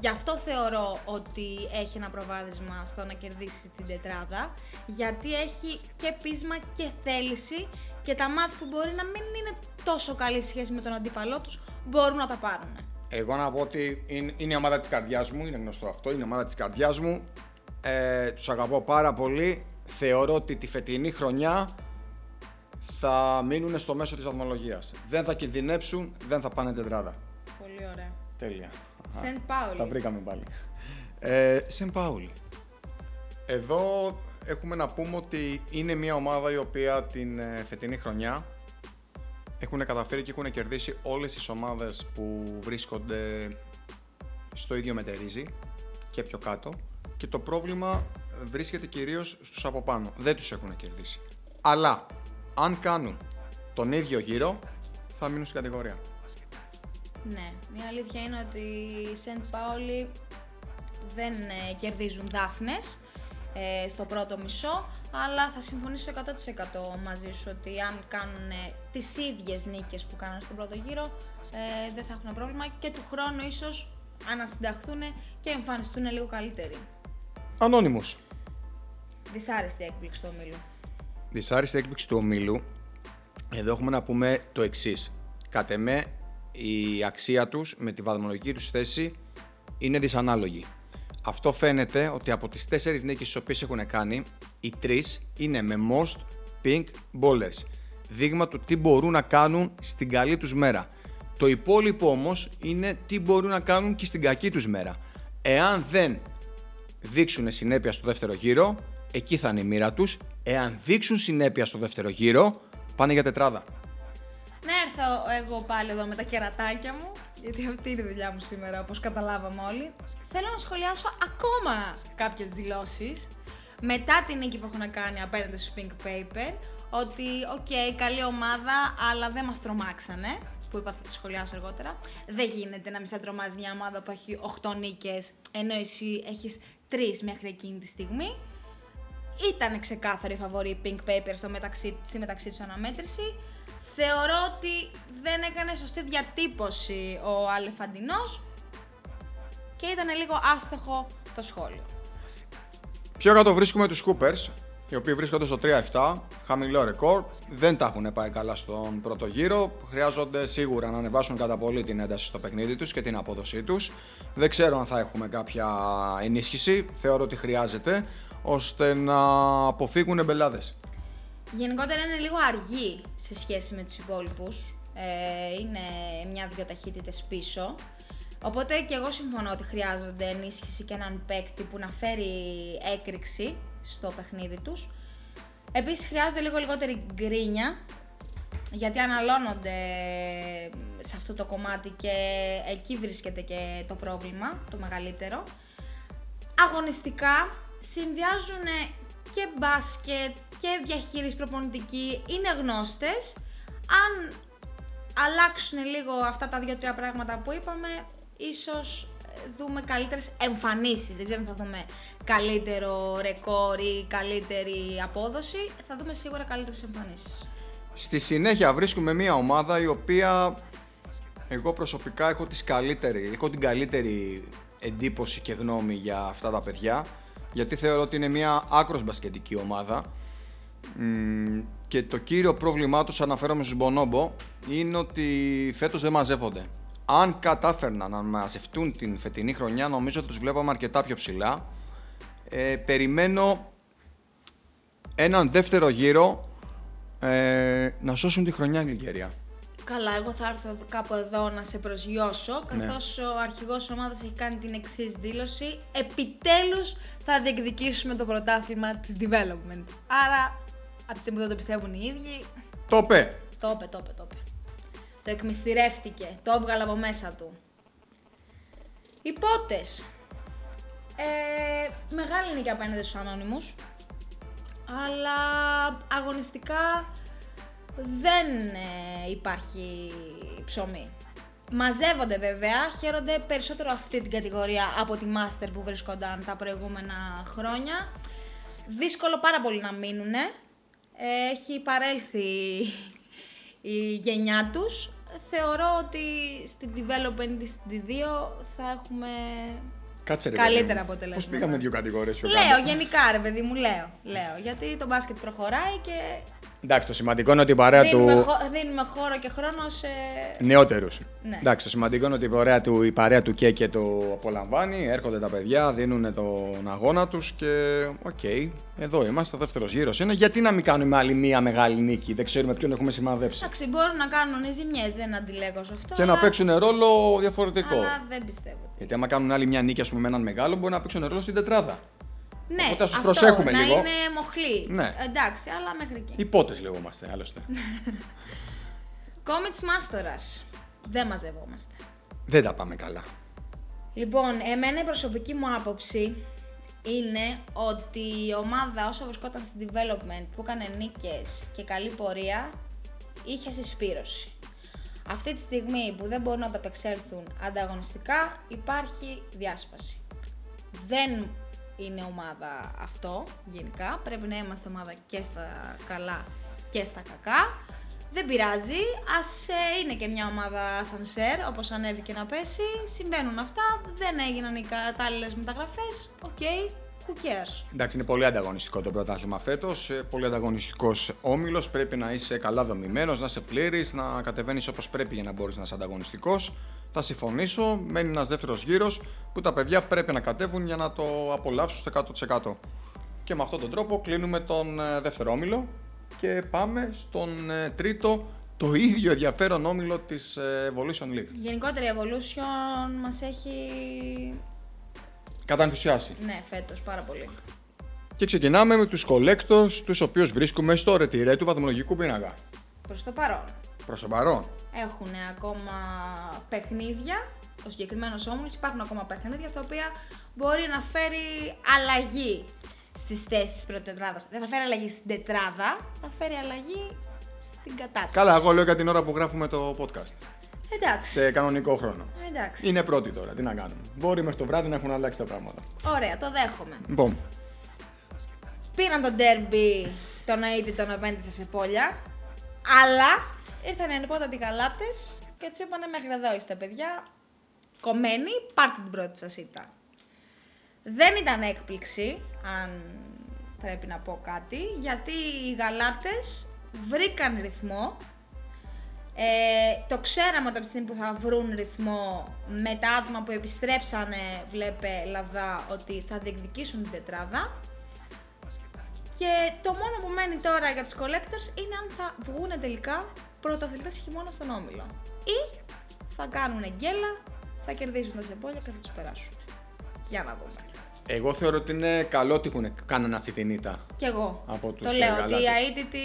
Γι' αυτό θεωρώ ότι έχει ένα προβάδισμα στο να κερδίσει την τετράδα, γιατί έχει και πείσμα και θέληση και τα μάτς που μπορεί να μην είναι τόσο καλή σχέση με τον αντίπαλό τους μπορούν να τα πάρουν. Εγώ να πω ότι είναι η ομάδα της καρδιάς μου, είναι γνωστό αυτό, είναι η ομάδα της καρδιάς μου, ε, τους αγαπώ πάρα πολύ, θεωρώ ότι τη φετινή χρονιά θα μείνουν στο μέσο της βαθμολογίας, δεν θα κινδυνέψουν, δεν θα πάνε τετράδα. Πολύ ωραία. Τέλεια. Σεν Πάουλι. Τα βρήκαμε πάλι. Ε, Σεν Πάουλι. Εδώ έχουμε να πούμε ότι είναι μια ομάδα η οποία την ε, φετινή χρονιά έχουν καταφέρει και έχουν κερδίσει όλες τις ομάδες που βρίσκονται στο ίδιο μετερίζει και πιο κάτω και το πρόβλημα βρίσκεται κυρίως στους από πάνω. Δεν τους έχουν κερδίσει. Αλλά αν κάνουν τον ίδιο γύρο θα μείνουν στην κατηγορία. Ναι, η αλήθεια είναι ότι οι Σεντ Πάολι δεν ε, κερδίζουν δάφνες ε, στο πρώτο μισό, αλλά θα συμφωνήσω εκατό τοις εκατό μαζί σου ότι αν κάνουν ε, τις ίδιες νίκες που κάνανε στον πρώτο γύρο ε, δεν θα έχουν πρόβλημα και του χρόνου ίσως ανασυνταχθούν και εμφανιστούν λίγο καλύτεροι. Ανώνυμος. Δυσάρεστη έκπληξη του ομίλου. Δυσάρεστη έκπληξη του ομίλου. Εδώ έχουμε να πούμε το εξής. Κατ' εμέ, η αξία τους με τη βαθμολογική τους θέση είναι δυσανάλογη. Αυτό φαίνεται ότι από τις τέσσερις νίκες τις οποίες έχουν κάνει, οι τρεις είναι με most pink ballers. Δείγμα του τι μπορούν να κάνουν στην καλή τους μέρα. Το υπόλοιπο όμως είναι τι μπορούν να κάνουν και στην κακή τους μέρα. Εάν δεν δείξουν συνέπεια στο δεύτερο γύρο, εκεί θα είναι η μοίρα τους. Εάν δείξουν συνέπεια στο δεύτερο γύρο, πάνε για τετράδα. Να έρθω εγώ πάλι εδώ με τα κερατάκια μου, γιατί αυτή είναι η δουλειά μου σήμερα, όπως καταλάβαμε όλοι. Θέλω να σχολιάσω ακόμα κάποιες δηλώσεις, μετά την νίκη που έχουν κάνει απέναντι στους Pink Paper, ότι οκ, okay, καλή ομάδα, αλλά δεν μας τρομάξανε, που είπα θα τη σχολιάσω αργότερα. Δεν γίνεται να μην σε τρομάζει μια ομάδα που έχει οκτώ νίκες, ενώ εσύ έχεις τρεις μέχρι εκείνη τη στιγμή. Ήταν ξεκάθαρη η φαβορή Pink Paper στο μεταξύ, στη μεταξύ τους αναμέτρηση. Θεωρώ ότι δεν έκανε σωστή διατύπωση ο Αλεφαντινός και ήταν λίγο άστοχο το σχόλιο. Πιο κάτω βρίσκουμε τους Hoopers, οι οποίοι βρίσκονται στο τρία επτά, χαμηλό ρεκόρ, δεν τα έχουν πάει καλά στον πρώτο γύρο, χρειάζονται σίγουρα να ανεβάσουν κατά πολύ την ένταση στο παιχνίδι τους και την απόδοσή τους. Δεν ξέρω αν θα έχουμε κάποια ενίσχυση, θεωρώ ότι χρειάζεται, ώστε να αποφύγουν εμπελάδες. Γενικότερα είναι λίγο αργή σε σχέση με τους υπόλοιπους, ε, είναι μια-δυο ταχύτητες πίσω, οπότε και εγώ συμφωνώ ότι χρειάζονται ενίσχυση και έναν παίκτη που να φέρει έκρηξη στο παιχνίδι τους. Επίσης χρειάζονται λίγο λιγότερη γκρίνια, γιατί αναλώνονται σε αυτό το κομμάτι και εκεί βρίσκεται και το πρόβλημα, το μεγαλύτερο. Αγωνιστικά συνδυάζουν και μπάσκετ και διαχείριση προπονητική, είναι γνώστες. Αν αλλάξουν λίγο αυτά τα δύο-τρία πράγματα που είπαμε, ίσως δούμε καλύτερες εμφανίσεις. Δεν ξέρω αν θα δούμε καλύτερο ρεκόρ ή καλύτερη απόδοση, θα δούμε σίγουρα καλύτερες εμφανίσεις. Στη συνέχεια βρίσκουμε μια ομάδα η οποία εγώ προσωπικά έχω, τις καλύτερη, έχω την καλύτερη εντύπωση και γνώμη για αυτά τα παιδιά, γιατί θεωρώ ότι είναι μια άκρος μπασκετική ομάδα. Και το κύριο πρόβλημά τους, αναφέρομαι στους Μπονόμπο, είναι ότι φέτος δεν μαζεύονται. Αν κατάφερναν να μαζευτούν την φετινή χρονιά, νομίζω ότι τους βλέπαμε αρκετά πιο ψηλά. Ε, περιμένω έναν δεύτερο γύρο ε, να σώσουν τη χρονιά Γλυκερία. Καλά, εγώ θα έρθω κάπου εδώ να σε προσγειώσω, καθώς ναι. ο αρχηγός ομάδας έχει κάνει την εξής δήλωση: επιτέλους θα διεκδικήσουμε το πρωτάθλημα της development. Άρα, από τη στιγμή που δεν το πιστεύουν οι ίδιοι... Το πε! Το πε, το πε, το πε. Το εκμυστηρεύτηκε, το έβγαλε από μέσα του. Οι πότες. Ε, μεγάλη είναι και απέναντι στους ανώνυμους, αλλά αγωνιστικά δεν ε, υπάρχει ψωμί. Μαζεύονται βέβαια, χαίρονται περισσότερο αυτή την κατηγορία από τη Master που βρίσκονταν τα προηγούμενα χρόνια. Δύσκολο πάρα πολύ να μείνουνε, έχει παρέλθει η γενιά τους. Θεωρώ ότι στην Development δύο θα έχουμε... Κάτσε, ρε, καλύτερα αποτελέσματα. Πώς πήγαμε δύο κατηγορίες πιο κάτω. Λέω γενικά, ρε παιδί μου, λέω. λέω. Γιατί το μπάσκετ προχωράει και... Εντάξει, το σημαντικό είναι ότι η παρέα δίνουμε του... Χω... Δίνουμε χώρο και χρόνο σε... νεότερους. Ναι. Εντάξει, το σημαντικό είναι ότι η παρέα του, η παρέα του Κέκε το απολαμβάνει, έρχονται τα παιδιά, δίνουν τον αγώνα τους και... Οκ, okay, εδώ είμαστε, ο δεύτερος γύρος είναι. Γιατί να μην κάνουμε άλλη μία μεγάλη νίκη, δεν ξέρουμε ποιον έχουμε σημαδέψει. Εντάξει, μπορούν να κάνουν οι ζημιές, δεν αντιλέγω σε αυτό. Και αλλά... να παίξουν ρόλο διαφορετικό. Αλλά δεν πιστεύω. Γιατί άμα κάνουν άλλη μία νίκη, ας πούμε, με έναν μεγάλο, μπορεί να παίξουν ρόλο στην τετράδα. Ναι, οπότε αυτό, προσέχουμε να λίγο. Είναι μοχλή. Ναι. Εντάξει, αλλά μέχρι εκεί. Οι πότες λεγόμαστε, άλλωστε. Κόμιτς Μάστορας. Δεν μαζευόμαστε. Δεν τα πάμε καλά. Λοιπόν, εμένα η προσωπική μου άποψη είναι ότι η ομάδα όσο βρισκόταν στην development, που έκανε νίκες και καλή πορεία, είχε συσπήρωση. Αυτή τη στιγμή που δεν μπορούν να τα απεξέλθουν ανταγωνιστικά, υπάρχει διάσπαση. Δεν... είναι ομάδα αυτό, γενικά. Πρέπει να είμαστε ομάδα και στα καλά και στα κακά. Δεν πειράζει, ας ε, είναι και μια ομάδα σανσέρ, όπως ανέβει και να πέσει. Συμβαίνουν αυτά, δεν έγιναν οι κατάλληλες μεταγραφές. Οκ, okay, who cares. Εντάξει, είναι πολύ ανταγωνιστικό το πρωτάθλημα φέτος. Πολύ ανταγωνιστικός όμιλος. Πρέπει να είσαι καλά δομημένος, να είσαι πλήρης, να κατεβαίνεις όπως πρέπει για να μπορείς να είσαι ανταγωνιστικός. Θα συμφωνήσω, μένει ένας δεύτερος γύρος που τα παιδιά πρέπει να κατέβουν για να το απολαύσουν στο εκατό τοις εκατό. Και με αυτόν τον τρόπο κλείνουμε τον δεύτερο όμιλο και πάμε στον τρίτο, το ίδιο ενδιαφέρον όμιλο της Evolution League. Γενικότερα η Evolution μας έχει... κατανθουσιάσει. Ναι, φέτος, πάρα πολύ. Και ξεκινάμε με τους collectors, τους οποίους βρίσκουμε στο ρετυρέ του βαθμολογικού πίνακα. Προς το παρόν. Προς το παρόν. Έχουν ακόμα παιχνίδια, ο συγκεκριμένος όμιλος, υπάρχουν ακόμα παιχνίδια τα οποία μπορεί να φέρει αλλαγή στις θέσεις της πρωτοτετράδας. Δεν θα φέρει αλλαγή στην τετράδα, θα φέρει αλλαγή στην κατάταξη. Καλά, εγώ λέω για την ώρα που γράφουμε το podcast. Εντάξει. Σε κανονικό χρόνο. Εντάξει. Είναι πρώτη τώρα, τι να κάνουμε. Μπορεί μέχρι το βράδυ να έχουν αλλάξει τα πράγματα. Ωραία, το δέχομαι. Λοιπόν. Πήραν το derby, τον Αΐτη, τον απέναντι σε πόλια, αλλά. Ήρθαν ενυπότατοι γαλάτες και έτσι είπανε μέχρι εδώ είστε παιδιά, κομμένοι, πάρτε την πρώτη σας ήττα. Δεν ήταν έκπληξη, αν πρέπει να πω κάτι, γιατί οι γαλάτες βρήκαν ρυθμό. Ε, το ξέραμε ότι από τη στιγμή που θα βρουν ρυθμό με τα άτομα που επιστρέψανε, βλέπε Λαδά, ότι θα διεκδικήσουν την τετράδα. Και το μόνο που μένει τώρα για τους collectors είναι αν θα βγουν τελικά πρωταθλητές χειμώνα στον όμιλο. Ή θα κάνουν γκέλα, θα κερδίζουν τα σεπόλια και θα τους περάσουν. Για να δούμε. Εγώ θεωρώ ότι είναι καλό ότι έχουν κάνουν αυτή την ήττα. Κι εγώ. Από τους το λέω γαλάτες. Ότι οι αίτητοι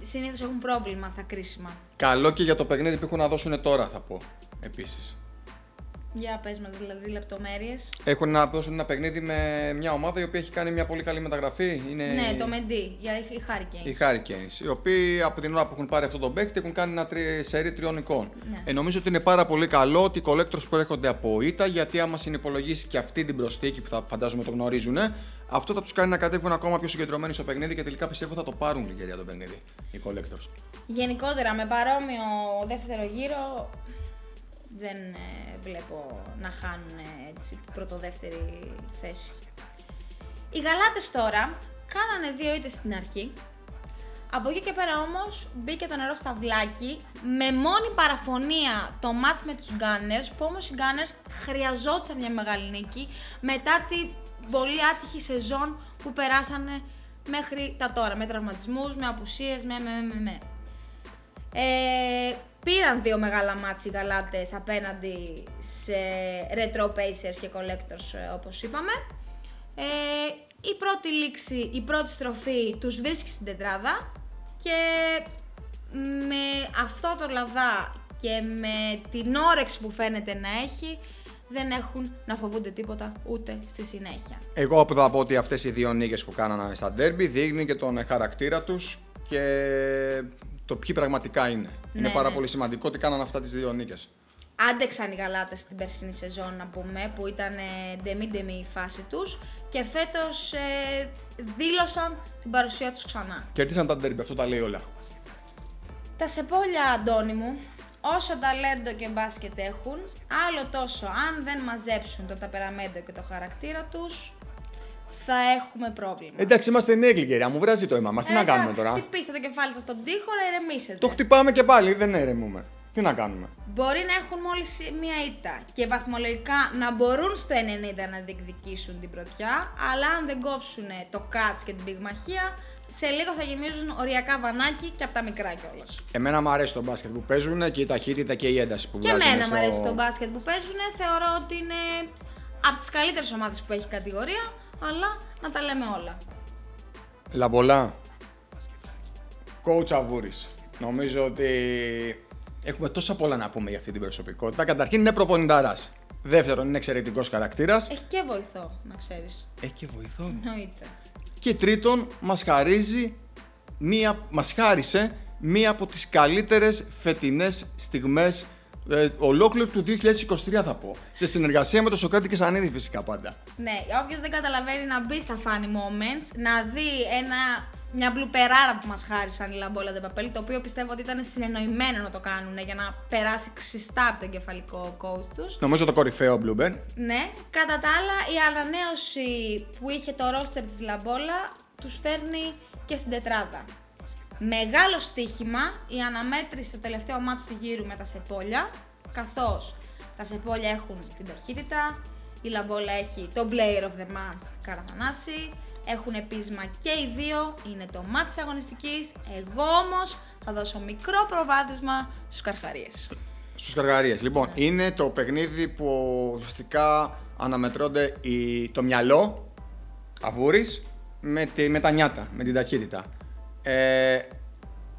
συνήθως έχουν πρόβλημα στα κρίσιμα. Καλό και για το παιχνίδι που έχουν να δώσουν τώρα, θα πω επίσης. Για πες μας δηλαδή λεπτομέρειες. Έχουν να δώσουν ένα παιχνίδι με μια ομάδα η οποία έχει κάνει μια πολύ καλή μεταγραφή. Είναι... ναι, το Μεντί, για οι Harry Kane. Οι Harry Kane, οι οποίοι από την ώρα που έχουν πάρει αυτό το παίκτη έχουν κάνει ένα τρι... σερί τριών εικόν. Ναι. Ε, νομίζω ότι είναι πάρα πολύ καλό ότι οι collectors προέρχονται από ήττα, γιατί άμα συνυπολογίσει και αυτή την προσθήκη που θα φαντάζομαι το γνωρίζουν, αυτό θα τους κάνει να κατέβουν ακόμα πιο συγκεντρωμένοι στο παιχνίδι και τελικά πιστεύω θα το πάρουν Γλυκερία το παιχνίδι οι collectors. Γενικότερα με παρόμοιο δεύτερο γύρο. Δεν ε, βλέπω να χάνουν έτσι πρωτο-δεύτερη θέση. Οι γαλάτες τώρα κάνανε δύο ήττες στην αρχή, Από εκεί και πέρα όμως μπήκε το νερό στα βλάκι, με μόνη παραφωνία το match με τους Gunners, που όμως οι Gunners χρειαζόντουσαν μια μεγάλη νίκη μετά την πολύ άτυχη σεζόν που περάσανε μέχρι τα τώρα, με τραυματισμούς, με απουσίες, με με με με. Ε, πήραν δύο μεγάλα μάτς οι Γαλάτες απέναντι σε Retro Pacers και Collectors, όπως είπαμε. Ε, η πρώτη λήξη, η πρώτη στροφή τους βρίσκει στην τετράδα και με αυτό το λαδά και με την όρεξη που φαίνεται να έχει, δεν έχουν να φοβούνται τίποτα ούτε στη συνέχεια. Εγώ που θα πω ότι αυτές οι δύο νίκες που κάνανε στα ντέρμπι δείχνει και τον χαρακτήρα τους και το ποιοι πραγματικά είναι. Ναι, είναι πάρα ναι. πολύ σημαντικό ότι κάνανε αυτά τις δύο νίκες. Άντεξαν οι Γαλάτες στην περσινή σεζόν, να πούμε, που ήταν ντεμι-ντεμι η φάση τους και φέτος ε, δήλωσαν την παρουσία τους ξανά. Κέρδισαν τα ντέρμπι, αυτό τα λέει όλα. Τα σεπόλια, Αντώνη μου, όσο ταλέντο και μπάσκετ έχουν, άλλο τόσο αν δεν μαζέψουν το ταπεραμέντο και το χαρακτήρα τους, θα έχουμε πρόβλημα. Εντάξει, είμαστε νέοι, Γλυκερία, μου βράζει το αίμα μας. Τι ε, να κάνουμε τώρα. Χτυπήστε το κεφάλι σας στον τοίχο, ηρεμήσετε. Το χτυπάμε και πάλι, δεν ηρεμούμε. Τι να κάνουμε. Μπορεί να έχουν μόλις μία ήττα και βαθμολογικά να μπορούν στο ενενήντα να διεκδικήσουν την πρωτιά, αλλά αν δεν κόψουν το κάτς και την πυγμαχία, σε λίγο θα γεμίζουν οριακά βανάκι και από τα μικρά κιόλας. Εμένα μου αρέσει το μπάσκετ που παίζουν και η ταχύτητα και η ένταση που βγάζουν. Και εμένα στο... μου αρέσει το μπάσκετ που παίζουν. Θεωρώ ότι είναι από τις καλύτερες ομάδες που έχει η κατηγορία, αλλά να τα λέμε όλα. Λαμπολά, coach Αβούρης. Νομίζω ότι έχουμε τόσα πολλά να πούμε για αυτή την προσωπικότητα. Καταρχήν είναι προπονητάρας. Δεύτερον, είναι εξαιρετικός χαρακτήρας. Έχει και βοηθό, να ξέρεις. Έχει και βοηθό. Εννοείται. Και τρίτον, μας χαρίζει, μία, μας χάρισε μία από τις καλύτερες φετινές στιγμές ε, ολόκληρου του είκοσι είκοσι τρία, θα πω. Σε συνεργασία με τον Σοκράτη και Σανίδη, φυσικά πάντα. Ναι, όποιος δεν καταλαβαίνει να μπει στα funny moments, να δει ένα... μια μπλουπεράρα που μας χάρισαν οι Λαμπόλα τα Παπέλη, το οποίο πιστεύω ότι ήταν συνεννοημένο να το κάνουν για να περάσει ξυστά από το εγκεφαλικό coach τους. Νομίζω το κορυφαίο μπλούπερ. Ναι. Κατά τα άλλα, η ανανέωση που είχε το roster της Λαμπόλα τους φέρνει και στην τετράδα. Μεγάλο στοίχημα η αναμέτρηση στο τελευταίο μάτς του γύρου με τα σεπόλια, καθώς τα σεπόλια έχουν την ταχύτητα, η Λαμπόλα έχει τον player of the month, Καραθανάση. Έχουν επίσημα και οι δύο, είναι το μάτι της αγωνιστικής, εγώ όμως θα δώσω μικρό προβάδισμα στους Καρχαρίες. Στους Καρχαρίες, λοιπόν, ναι. Είναι το παιχνίδι που ουσιαστικά αναμετρώνται η... το μυαλό, Αβούρης, με, τη... με τα νιάτα, με την ταχύτητα. Ε,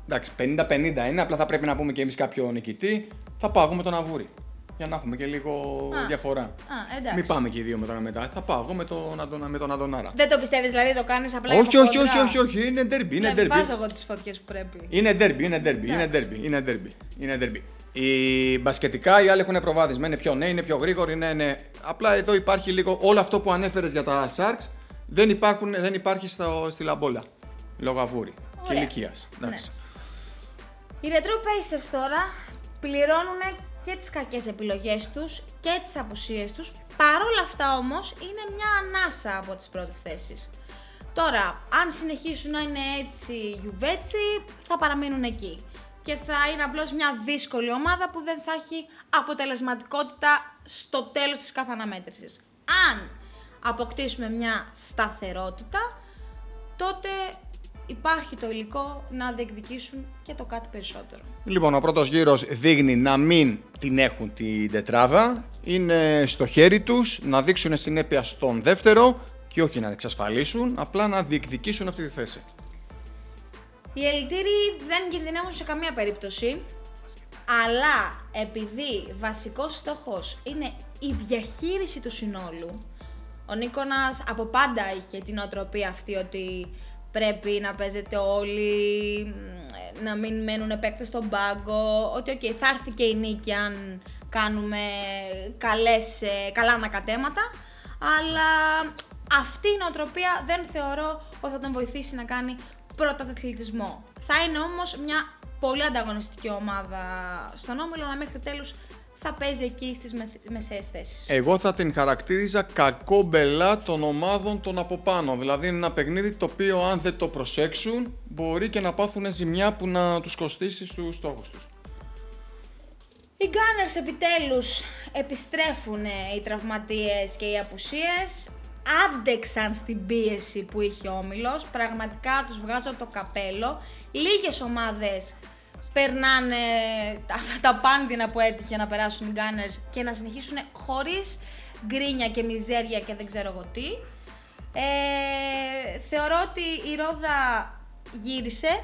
εντάξει, πενήντα πενήντα είναι, απλά θα πρέπει να πούμε και εμείς κάποιο νικητή, θα πάγουμε τον Αβούρη. Για να έχουμε και λίγο α, διαφορά. Α, εντάξει. Μην πάμε και οι δύο μετά μετά. Θα πάω με τον, Αντωνα, με τον Αντωνάρα. Δεν το πιστεύεις, δηλαδή το κάνεις απλά για όχι, όχι, όχι, όχι, όχι, είναι derby. Είναι derby. Βάζω εγώ τις φωτιές που πρέπει. Είναι derby, είναι derby, είναι derby, είναι derby, είναι derby. Οι μπασκετικά οι άλλοι έχουν προβάδισμα. Είναι πιο νέοι, είναι πιο γρήγοροι. Είναι, είναι... Απλά εδώ υπάρχει λίγο όλο αυτό που ανέφερες για τα Sharks δεν, υπάρχουν, δεν υπάρχει στο, στη Λαμπόλα. Λόγω Αβούρη και ηλικίας. Ναι. Οι Retro Pacers τώρα πληρώνουν και τις κακές επιλογές τους και τις απουσίες τους, παρόλα αυτά όμως είναι μια ανάσα από τις πρώτες θέσεις. Τώρα, αν συνεχίσουν να είναι έτσι γιουβέτσι, θα παραμείνουν εκεί και θα είναι απλώς μια δύσκολη ομάδα που δεν θα έχει αποτελεσματικότητα στο τέλος της κάθε αναμέτρησης. Αν αποκτήσουμε μια σταθερότητα, τότε υπάρχει το υλικό να διεκδικήσουν και το κάτι περισσότερο. Λοιπόν, ο πρώτος γύρος δείχνει να μην την έχουν την τετράδα. Είναι στο χέρι τους να δείξουν συνέπεια στον δεύτερο και όχι να εξασφαλίσουν, απλά να διεκδικήσουν αυτή τη θέση. Οι ελιτήριοι δεν κινδυνεύουν σε καμία περίπτωση, αλλά επειδή βασικός στόχος είναι η διαχείριση του συνόλου, ο Νίκονας από πάντα είχε την οτροπία αυτή ότι πρέπει να παίζετε όλοι, να μην μένουν παίκτες στον πάγκο, ότι okay, θα έρθει και η νίκη αν κάνουμε καλές, καλά ανακατέματα, αλλά αυτή η νοοτροπία δεν θεωρώ ότι θα τον βοηθήσει να κάνει πρωταθλητισμό. Θα είναι όμως μια πολύ ανταγωνιστική ομάδα στον όμιλο, αλλά μέχρι τέλους θα παίζει εκεί στις μεσαίες θέσεις. Εγώ θα την χαρακτήριζα κακό μπελά των ομάδων των από πάνω. Δηλαδή είναι ένα παιχνίδι το οποίο αν δεν το προσέξουν μπορεί και να πάθουν ζημιά που να τους κοστίσει στους στόχους τους. Οι Gunners επιτέλους επιστρέφουν, οι τραυματίες και οι απουσίες. Άντεξαν στην πίεση που είχε ο όμιλος, πραγματικά τους βγάζω το καπέλο. Λίγες ομάδες περνάνε αυτά τα πάνδυνα που έτυχε να περάσουν οι Gunners και να συνεχίσουν χωρίς γκρίνια και μιζέρια και δεν ξέρω εγώ τι. Ε, θεωρώ ότι η ρόδα γύρισε,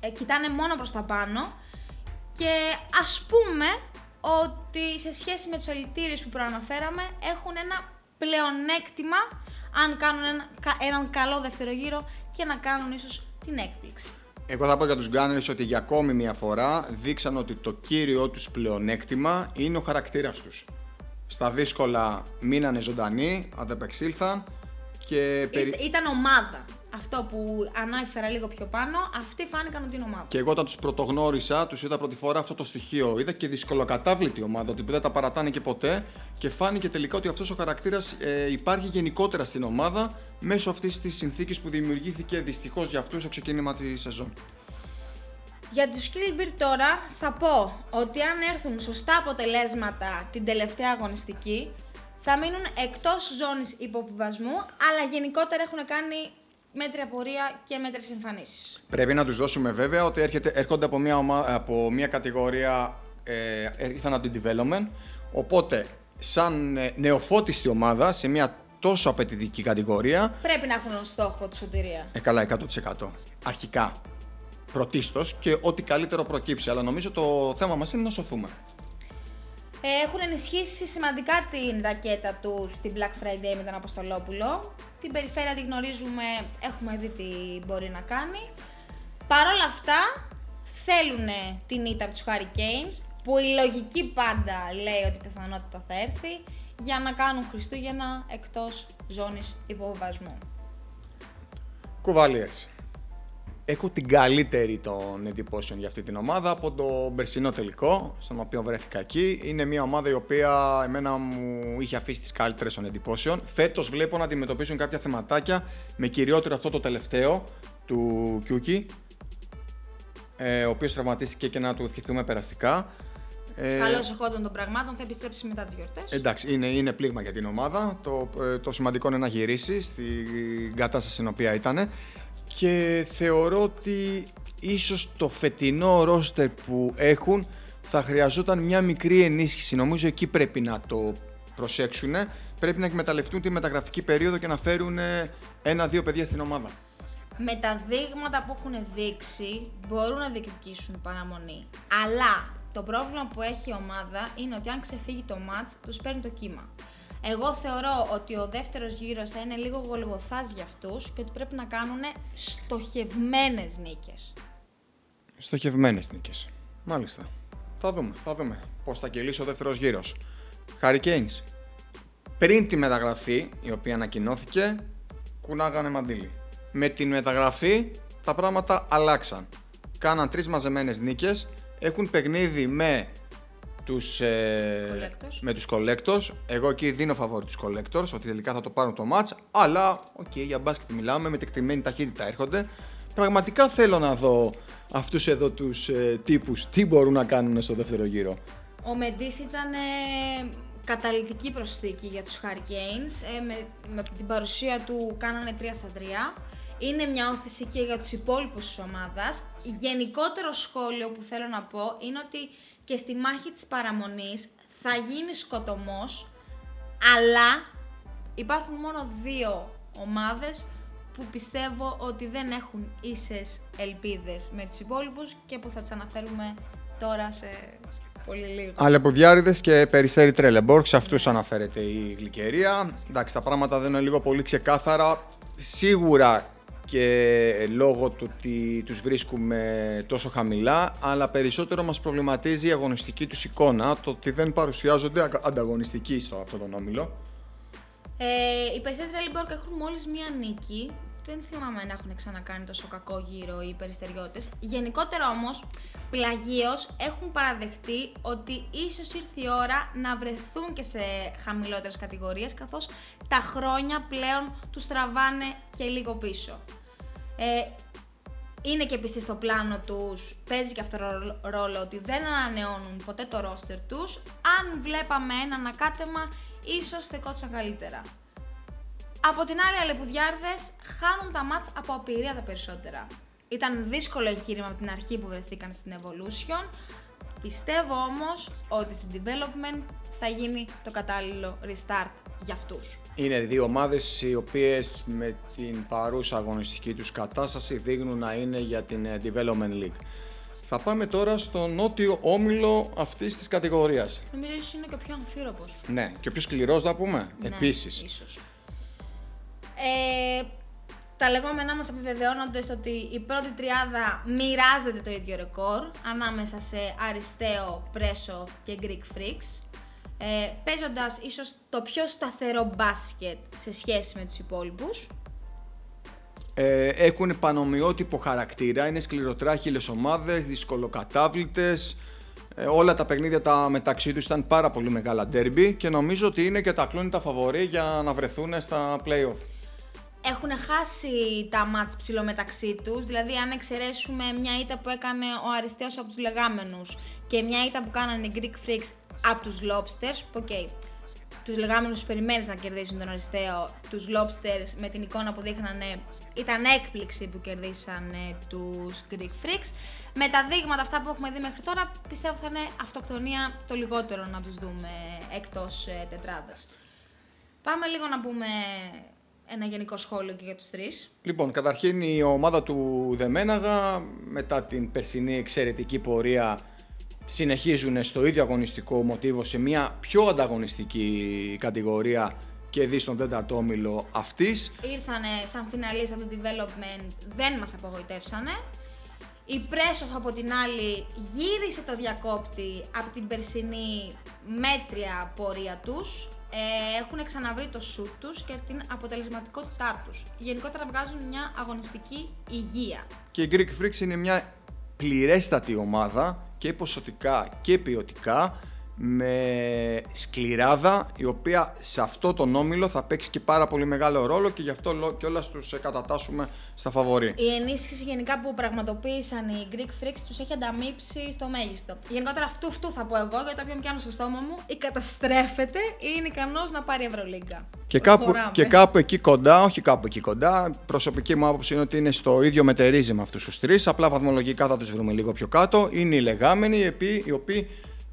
ε, κοιτάνε μόνο προς τα πάνω και ας πούμε ότι σε σχέση με τους ελιτήριους που προαναφέραμε έχουν ένα πλεονέκτημα αν κάνουν ένα, έναν καλό δεύτερο γύρο και να κάνουν ίσως την έκπληξη. Εγώ θα πω για τους Gunners ότι για ακόμη μια φορά δείξαν ότι το κύριο τους πλεονέκτημα είναι ο χαρακτήρας τους. Στα δύσκολα μείνανε ζωντανοί, ανταπεξήλθαν και... Περι... Ή, ήταν ομάδα. Αυτό που ανάφερα λίγο πιο πάνω, αυτοί φάνηκαν ότι είναι ομάδα. Και εγώ όταν τους πρωτογνώρισα, τους είδα πρώτη φορά αυτό το στοιχείο. Είδα και δυσκολοκατάβλητη ομάδα, ότι δεν τα παρατάνε και ποτέ. Και φάνηκε τελικά ότι αυτός ο χαρακτήρας ε, υπάρχει γενικότερα στην ομάδα μέσω αυτής της συνθήκης που δημιουργήθηκε δυστυχώς για αυτούς στο ξεκίνημα τη σεζόν. Για τους Killbeer τώρα θα πω ότι αν έρθουν σωστά αποτελέσματα την τελευταία αγωνιστική θα μείνουν εκτός ζώνης υποβιβασμού, αλλά γενικότερα έχουν κάνει μέτρια πορεία και μέτρες εμφανίσεις. Πρέπει να τους δώσουμε βέβαια ότι έρχεται, έρχονται από μια, ομα, από μια κατηγορία, ε, ήρθαν από την development, οπότε σαν νεοφώτιστη ομάδα σε μια τόσο απαιτητική κατηγορία πρέπει να έχουν στόχο τη σωτηρία. Ε, καλά, εκατό τοις εκατό αρχικά. Πρωτίστως και ό,τι καλύτερο προκύψει, αλλά νομίζω το θέμα μας είναι να σωθούμε. Έχουν ενισχύσει σημαντικά την ρακέτα του στην Black Friday με τον Αποστολόπουλο. Την περιφέρεια τη γνωρίζουμε, έχουμε δει τι μπορεί να κάνει. Παρ' όλα αυτά, θέλουν την ήττα από τους Harry Kane, που η λογική πάντα λέει ότι πιθανότητα θα έρθει, για να κάνουν Χριστούγεννα εκτός ζώνης υποβιβασμού. Κουβαλίες. Έχω την καλύτερη των εντυπώσεων για αυτή την ομάδα από το περσινό τελικό, στον οποίο βρέθηκα εκεί. Είναι μια ομάδα η οποία εμένα μου είχε αφήσει τις καλύτερες των εντυπώσεων. Φέτος βλέπω να αντιμετωπίσουν κάποια θεματάκια, με κυριότερο αυτό το τελευταίο του Γκιούκι, ε, ο οποίος τραυματίστηκε και να του ευχηθούμε περαστικά. Καλώς εχόντων των πραγμάτων, θα επιστρέψει μετά τις γιορτές. Εντάξει, είναι, είναι πλήγμα για την ομάδα. Το, το σημαντικό είναι να γυρίσει στην κατάσταση στην οποία ήταν. Και θεωρώ ότι ίσως το φετινό ρόστερ που έχουν θα χρειαζόταν μια μικρή ενίσχυση. Νομίζω εκεί πρέπει να το προσέξουν. Πρέπει να εκμεταλλευτούν τη μεταγραφική περίοδο και να φέρουν ένα-δύο παιδιά στην ομάδα. Με τα δείγματα που έχουν δείξει μπορούν να διεκδικήσουν παραμονή. Αλλά το πρόβλημα που έχει η ομάδα είναι ότι αν ξεφύγει το μάτς τους παίρνει το κύμα. Εγώ θεωρώ ότι ο δεύτερος γύρος θα είναι λίγο γολγοθάς για αυτούς και ότι πρέπει να κάνουν στοχευμένες νίκες. Στοχευμένες νίκες. Μάλιστα. Θα δούμε, θα δούμε πώς θα κυλήσει ο δεύτερος γύρος. Harry Kane. Πριν τη μεταγραφή, η οποία ανακοινώθηκε, κουνάγανε μαντήλι. Με τη μεταγραφή τα πράγματα αλλάξαν. Κάναν τρεις μαζεμένες νίκες, έχουν παιχνίδι με... Τους, ε, με τους Collectors. Εγώ εκεί δίνω φαβόρι τους Collectors, ότι τελικά θα το πάρουν το match. Αλλά, οκ, okay, για μπάσκετ μιλάμε, με τεκτημένη ταχύτητα έρχονται. Πραγματικά θέλω να δω αυτούς εδώ τους ε, τύπους τι μπορούν να κάνουν στο δεύτερο γύρο. Ο Μεντής ήταν ε, καταλυτική προσθήκη για τους Harry Kane. Ε, με, με την παρουσία του κάνανε τρία στα τρία. Είναι μια όθηση και για τους υπόλοιπους της ομάδας. Γενικότερο σχόλιο που θέλω να πω είναι ότι και στη μάχη της παραμονής θα γίνει σκοτωμός, αλλά υπάρχουν μόνο δύο ομάδες που πιστεύω ότι δεν έχουν ίσες ελπίδες με τους υπόλοιπους και που θα τις αναφέρουμε τώρα σε πολύ λίγο. Αλεπουδιάρηδες και Περιστέρι Τρέλεμπορκ, σε αυτούς αναφέρεται η Γλυκερία. Εντάξει, τα πράγματα δεν είναι λίγο πολύ ξεκάθαρα, σίγουρα και λόγω του ότι τους βρίσκουμε τόσο χαμηλά, αλλά περισσότερο μας προβληματίζει η αγωνιστική τους εικόνα, το ότι δεν παρουσιάζονται ανταγωνιστικοί στο αυτόν τον όμιλο. Ε, οι Περιστέρι Τρέλεμπορκ έχουν μόλις μία νίκη, δεν θυμάμαι να έχουν ξανακάνει τόσο κακό γύρο οι περιστεριώτες. Γενικότερα όμως, πλαγίως έχουν παραδεχτεί ότι ίσως ήρθε η ώρα να βρεθούν και σε χαμηλότερες κατηγορίες, καθώς τα χρόνια πλέον τους τραβάνε και λίγο πίσω. Ε, είναι και πιστοί στο πλάνο τους, παίζει και αυτό ρόλο ότι δεν ανανεώνουν ποτέ το ρόστερ τους. Αν βλέπαμε ένα ανακάτεμα, ίσως στεκόντουσαν καλύτερα. Από την άλλη, αλεπουδιάρδες χάνουν τα μάτς από απειρία τα περισσότερα. Ήταν δύσκολο εγχείρημα από την αρχή που βρεθήκαν στην Evolution. Πιστεύω όμως ότι στην Development θα γίνει το κατάλληλο restart για αυτούς. Είναι δύο ομάδες οι οποίες με την παρούσα αγωνιστική τους κατάσταση δείχνουν να είναι για την Development League. Θα πάμε τώρα στον νότιο όμιλο αυτής της κατηγορίας. Νομίζω ίσως είναι και ο πιο αμφίροπος. Ναι, και ο πιο σκληρός θα πούμε, ναι, επίσης. Ίσως. Ε, τα λεγόμενά μας επιβεβαιώνονται στο ότι η πρώτη τριάδα μοιράζεται το ίδιο ρεκόρ ανάμεσα σε Αρισταίο, Πρέσο και Greek Freaks, ε, παίζοντας ίσως το πιο σταθερό μπάσκετ σε σχέση με τους υπόλοιπους. Ε, έχουν πανομοιότυπο χαρακτήρα, είναι σκληροτράχυλες ομάδες, δυσκολοκατάβλητες. Ε, όλα τα παιχνίδια τα μεταξύ τους ήταν πάρα πολύ μεγάλα ντέρμπι και νομίζω ότι είναι και τα κλόνητα φαβορί για να βρεθούν στα play-off. Έχουν χάσει τα μάτς ψηλό μεταξύ τους, δηλαδή αν εξαιρέσουμε μια ήττα που έκανε ο Αριστέος από τους Λεγάμενους και μια ήττα που κάνανε οι Greek Freaks από τους Lobsters, που okay, τους Λεγάμενους περιμένεις να κερδίσουν τον Αρισταίο, τους Lobsters με την εικόνα που δείχνανε ήταν έκπληξη που κερδίσανε τους Greek Freaks. Με τα δείγματα αυτά που έχουμε δει μέχρι τώρα, πιστεύω θα είναι αυτοκτονία το λιγότερο να τους δούμε εκτός τετράδας. Πάμε λίγο να πούμε ένα γενικό σχόλιο και για τους τρεις. Λοιπόν, καταρχήν η ομάδα του Δεμέναγα, μετά την περσινή εξαιρετική πορεία, συνεχίζουν στο ίδιο αγωνιστικό μοτίβο σε μια πιο ανταγωνιστική κατηγορία και δει στον τέταρτο όμιλο αυτής. Ήρθανε σαν φιναλίστ από το development, δεν μας απογοητεύσανε. Η Πρέσοφ από την άλλη γύρισε το διακόπτη από την περσινή μέτρια πορεία τους. Ε, έχουν ξαναβρει το σουτ τους και την αποτελεσματικότητά τους. Γενικότερα βγάζουν μια αγωνιστική υγεία. Και η Greek Freaks είναι μια πληρέστατη ομάδα και ποσοτικά και ποιοτικά, με σκληράδα η οποία σε αυτό τον όμιλο θα παίξει και πάρα πολύ μεγάλο ρόλο και γι' αυτό κιόλας τους κατατάσσουμε στα φαβορί. Η ενίσχυση γενικά που πραγματοποίησαν οι Greek Freaks τους έχει ανταμείψει στο μέγιστο. Γενικότερα αυτού φτού θα πω εγώ, γιατί όποιον πιάνω στο στόμα μου ή καταστρέφεται ή είναι ικανός να πάρει Ευρωλίγκα. Και κάπου, και κάπου εκεί κοντά, όχι κάπου εκεί κοντά, προσωπική μου άποψη είναι ότι είναι στο ίδιο μετερίζει με αυτούς τους τρεις, απλά βαθμολογικά θα τους βρούμε λίγο πιο κάτω. Είναι οι Λεγάμενοι, οι οποίοι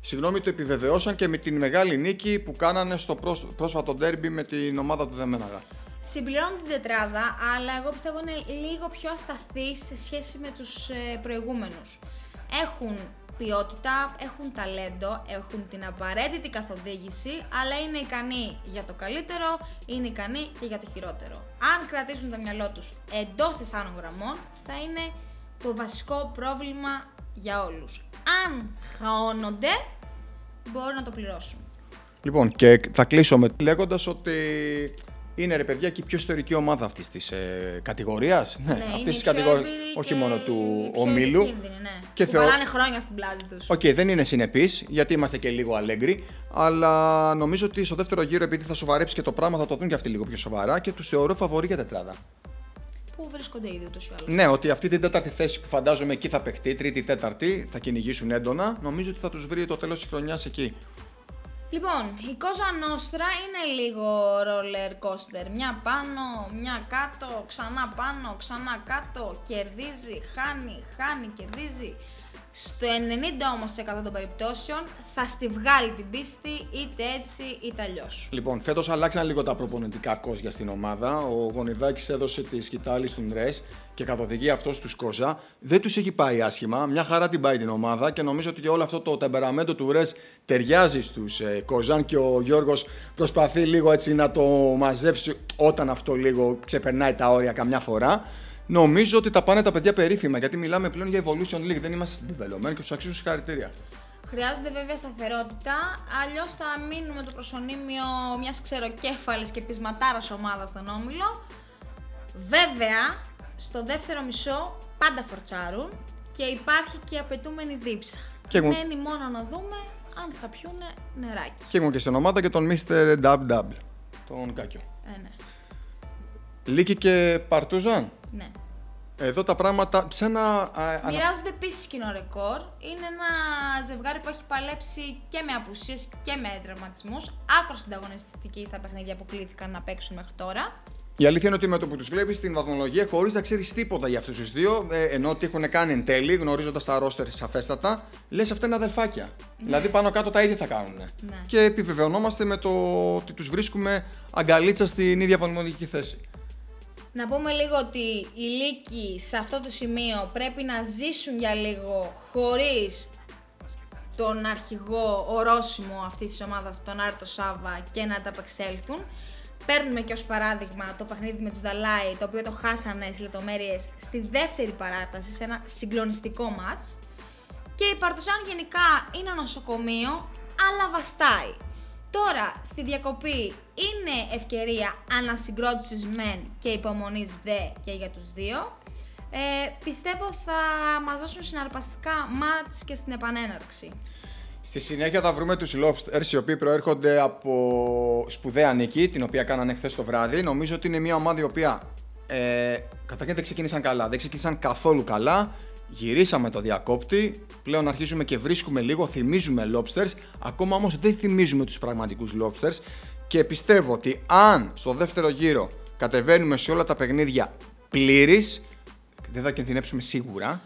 συγγνώμη, το επιβεβαιώσαν και με την μεγάλη νίκη που κάνανε στο πρόσ... πρόσφατο ντέρμπι με την ομάδα του Δεμέναγα. Συμπληρώνουν την τετράδα, αλλά εγώ πιστεύω είναι λίγο πιο ασταθείς σε σχέση με τους προηγούμενους. Έχουν ποιότητα, έχουν ταλέντο, έχουν την απαραίτητη καθοδήγηση, αλλά είναι ικανοί για το καλύτερο, είναι ικανοί και για το χειρότερο. Αν κρατήσουν το μυαλό τους εντός της άνω γραμμών, θα είναι το βασικό πρόβλημα για όλους. Αν χαώνονται, μπορούν να το πληρώσουν. Λοιπόν, και θα κλείσω με λέγοντας ότι είναι ρε παιδιά και η πιο ιστορική ομάδα αυτής της ε, κατηγορίας. Ναι, ναι, αυτής της κατηγορίας, όχι μόνο του ομίλου. Ναι. Και που θεω... παράνε χρόνια στην πλάτη τους. Οκ, okay, δεν είναι συνεπής, γιατί είμαστε και λίγο αλέγκροι, αλλά νομίζω ότι στο δεύτερο γύρο, επειδή θα σοβαρέψει και το πράγμα, θα το δουν και αυτοί λίγο πιο σοβαρά και τους θεωρώ φαβορί για τετράδα. Πού βρίσκονται ήδη ούτως ή άλλως. Ναι, ότι αυτή την τέταρτη θέση που φαντάζομαι εκεί θα παιχτεί, τρίτη, τέταρτη, θα κυνηγήσουν έντονα, νομίζω ότι θα τους βρει το τέλος της χρονιάς εκεί. Λοιπόν, η Cosa Nostra είναι λίγο roller coaster. Μια πάνω, μια κάτω, ξανά πάνω, ξανά κάτω, κερδίζει, χάνει, χάνει, κερδίζει. Στο ενενήντα όμως σε εκατό των περιπτώσεων θα στη βγάλει την πίστη είτε έτσι είτε αλλιώς. Λοιπόν, φέτος αλλάξαν λίγο τα προπονητικά κόζια στην ομάδα. Ο Γονιδάκης έδωσε τη σκητάλη στον Ρες και καθοδηγεί αυτός τους Κόζα. Δεν τους έχει πάει άσχημα, μια χαρά την πάει την ομάδα και νομίζω ότι και όλο αυτό το τεμπεραμέντο του Ρες ταιριάζει στους Κόζαν και ο Γιώργος προσπαθεί λίγο έτσι να το μαζέψει όταν αυτό λίγο ξεπερνάει τα όρια καμιά φορά. Νομίζω ότι τα πάνε τα παιδιά περίφημα, γιατί μιλάμε πλέον για Evolution League, δεν είμαστε στην development και τους αξίζουν συγχαρητήρια. Χρειάζονται βέβαια σταθερότητα, αλλιώς θα μείνουμε το προσωνύμιο μιας ξεροκέφαλης και πεισματάρας ομάδας στον όμιλο. Βέβαια, στο δεύτερο μισό πάντα φορτσάρουν και υπάρχει και απαιτούμενη δίψα. Και μένει μόνο να δούμε αν θα πιούνε νεράκι. Και έχουμε και στην ομάδα και τον μίστερ Dub-Dub, τον Κάκιο. Ε, ναι. Λίκη και Παρτούζαν. Ναι. Εδώ τα πράγματα σε ένα... Μοιράζονται επίσης κοινό ρεκόρ. Είναι ένα ζευγάρι που έχει παλέψει και με απουσίες και με τραυματισμούς. Άκρο συνταγωνιστική στα παιχνίδια που κλήθηκαν να παίξουν μέχρι τώρα. Η αλήθεια είναι ότι με το που τους βλέπεις στην βαθμολογία, χωρίς να ξέρεις τίποτα για αυτούς τους δύο, ενώ τι έχουν κάνει εν τέλει, γνωρίζοντας τα ρόστερ σαφέστατα, λες αυτά είναι αδελφάκια. Ναι. Δηλαδή πάνω κάτω τα ίδια θα κάνουν. Ναι. Και επιβεβαιωνόμαστε με το ότι τους βρίσκουμε αγκαλίτσα στην ίδια βαθμολογική θέση. Να πούμε λίγο ότι οι Λύκοι σε αυτό το σημείο πρέπει να ζήσουν για λίγο χωρίς τον αρχηγό ορόσημο αυτής της ομάδας, τον Άρτο Σάβα, και να ανταπεξέλθουν. Παίρνουμε και ως παράδειγμα το παιχνίδι με τους Δαλάι, το οποίο το χάσανε στις λεπτομέρειες στη δεύτερη παράταση, σε ένα συγκλονιστικό μάτς. Και η Παρτουζάν γενικά είναι νοσοκομείο, αλλά βαστάει. Τώρα, στη διακοπή είναι ευκαιρία ανασυγκρότησης μεν και υπομονής δε και για τους δύο. Ε, πιστεύω θα μας δώσουν συναρπαστικά μάτς και στην επανέναρξη. Στη συνέχεια θα βρούμε τους Lobsters, οι οποίοι προέρχονται από σπουδαία νίκη, την οποία κάνανε χθες το βράδυ. Νομίζω ότι είναι μια ομάδα η οποία ε, καταρχήν δεν ξεκίνησαν καλά, δεν ξεκίνησαν καθόλου καλά. Γυρίσαμε το διακόπτη, πλέον αρχίζουμε και βρίσκουμε λίγο, θυμίζουμε Lobsters, ακόμα όμως δεν θυμίζουμε τους πραγματικούς Lobsters και πιστεύω ότι αν στο δεύτερο γύρο κατεβαίνουμε σε όλα τα παιχνίδια πλήρης, δεν θα κινδυνεύσουμε σίγουρα.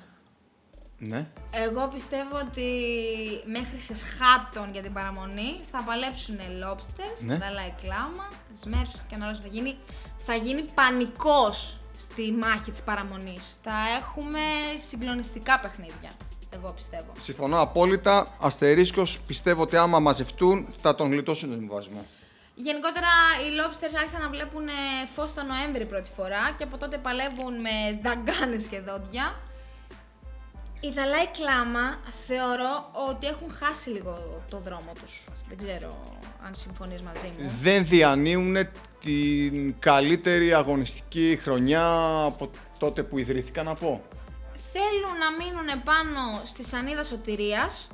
Ναι. Εγώ πιστεύω ότι μέχρι σε σχάτων για την παραμονή θα παλέψουν Lobsters, ναι. Δαλάι Λάμα, Σμερφς και να όλες θα γίνει, θα γίνει πανικός στη μάχη της παραμονής. Θα έχουμε συγκλονιστικά παιχνίδια, εγώ πιστεύω. Συμφωνώ απόλυτα, αστερίσκος, πιστεύω ότι άμα μαζευτούν θα τον γλιτώσουν τον συμβιβασμό. Γενικότερα οι Lobsters άρχισαν να βλέπουν φως το Νοέμβρη πρώτη φορά και από τότε παλεύουν με δαγκάνες και δόντια. Οι Δαλάι Λάμα θεωρώ ότι έχουν χάσει λίγο το δρόμο τους. Δεν ξέρω αν συμφωνείς μαζί μου. Δεν διανύουν την καλύτερη αγωνιστική χρονιά από τότε που ιδρύθηκαν, να πω. Θέλουν να μείνουν πάνω στη σανίδα σωτηρίας,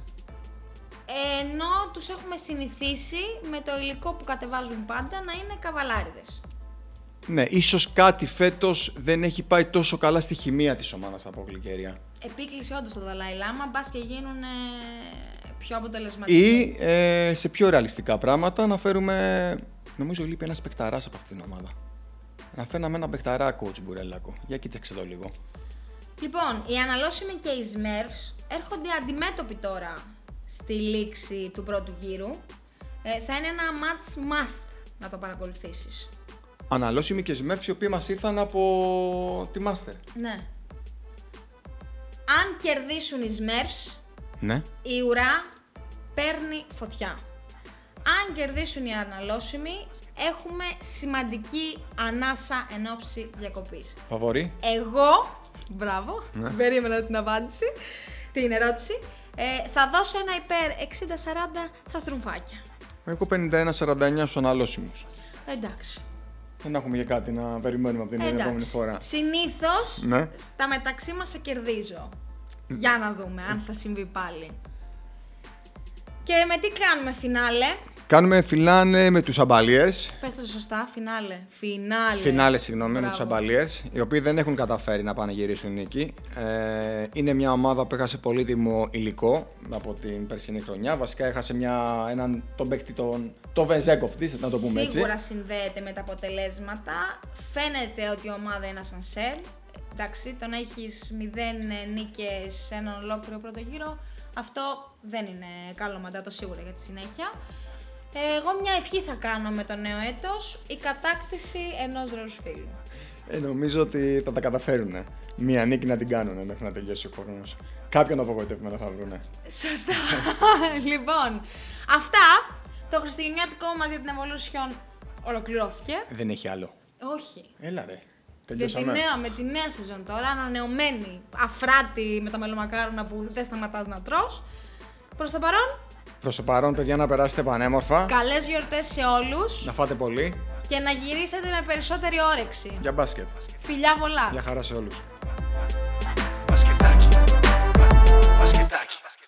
ενώ τους έχουμε συνηθίσει με το υλικό που κατεβάζουν πάντα να είναι καβαλάριδες. Ναι, ίσως κάτι φέτος δεν έχει πάει τόσο καλά στη χημεία της ομάδας από Γλυκερία. Επίκληση όντως το Δαλάι Λάμα, μπας και γίνουν πιο αποτελεσματικοί. Ή ε, σε πιο ρεαλιστικά πράγματα να φέρουμε, νομίζω λείπει ένας παικταράς από αυτήν την ομάδα. Να φέρναμε ένα παικταρά coach Μπουρέλακο, για κοίταξε εδώ λίγο. Λοιπόν, οι αναλώσιμοι και οι Σμερφς έρχονται αντιμέτωποι τώρα στη λήξη του πρώτου γύρου. Ε, θα είναι ένα match must να το παρακολουθήσεις. Αναλώσιμοι και Σμερφς, οι οποίοι μας ήρθαν από τη Master. Ναι. Αν κερδίσουν οι Σμερφς, ναι, η ουρά παίρνει φωτιά. Αν κερδίσουν οι αναλώσιμοι, έχουμε σημαντική ανάσα εν ώψη διακοπής. Φαβορί. Εγώ, μπράβο, ναι, περίμενα την απάντηση, την ερώτηση, ε, θα δώσω ένα υπέρ εξήντα σαράντα στα στρουμφάκια. Εγώ πενήντα ένα σαράντα εννιά στους αναλώσιμους. Εντάξει. Δεν έχουμε για κάτι να περιμένουμε από την Εντάξει. επόμενη φορά. Συνήθως, ναι, στα μεταξύ μας σε κερδίζω. Για να δούμε αν θα συμβεί πάλι. Και με τι κάνουμε φινάλε? Κάνουμε φινάλε με τους Αμπαλίες. Πες το σωστά, φινάλε. Φινάλε, φινάλε συγγνώμη, Μπράβο. με τους Αμπαλίες, οι οποίοι δεν έχουν καταφέρει να πανηγυρίσουν νίκη. Ε, είναι μια ομάδα που έχασε πολύτιμο υλικό από την περσινή χρονιά. Βασικά έχασε μια, έναν, τον παίκτη, τον, τον Βεζέκοφ, να το πούμε έτσι. Σίγουρα συνδέεται με τα αποτελέσματα. Φαίνεται ότι η ομάδα είναι ασανσέρ. Εντάξει, τον έχεις μηδέν νίκες σε έναν ολόκληρο πρώτο γύρο. Αυτό δεν είναι καλό μαντάτο σίγουρα για τη συνέχεια. Εγώ μια ευχή θα κάνω με το νέο έτος, η κατάκτηση ενός ροζ φίλου. Ε, νομίζω ότι θα τα καταφέρουνε. Μια νίκη να την κάνουνε μέχρι να τελειώσει ο χρόνος. Κάποιον απογοητεύματα θα βρουνε. Σωστά. Λοιπόν, αυτά. Το χριστουγεννιάτικο μας για την Evolution ολοκληρώθηκε. Δεν έχει άλλο. Όχι. Έλα ρε. Για τη νέα, με τη νέα σεζόν τώρα, ανανεωμένη, αφράτη με τα μελομακάρονα που δεν σταματάς να τρως. Προς το παρόν. Προς το παρόν, παιδιά, να περάσετε πανέμορφα. Καλές γιορτές σε όλους. Να φάτε πολύ. Και να γυρίσετε με περισσότερη όρεξη. Για μπάσκετ. Φιλιά πολλά. Για χαρά σε όλους. Μπασκετάκι. Μπασκετάκι.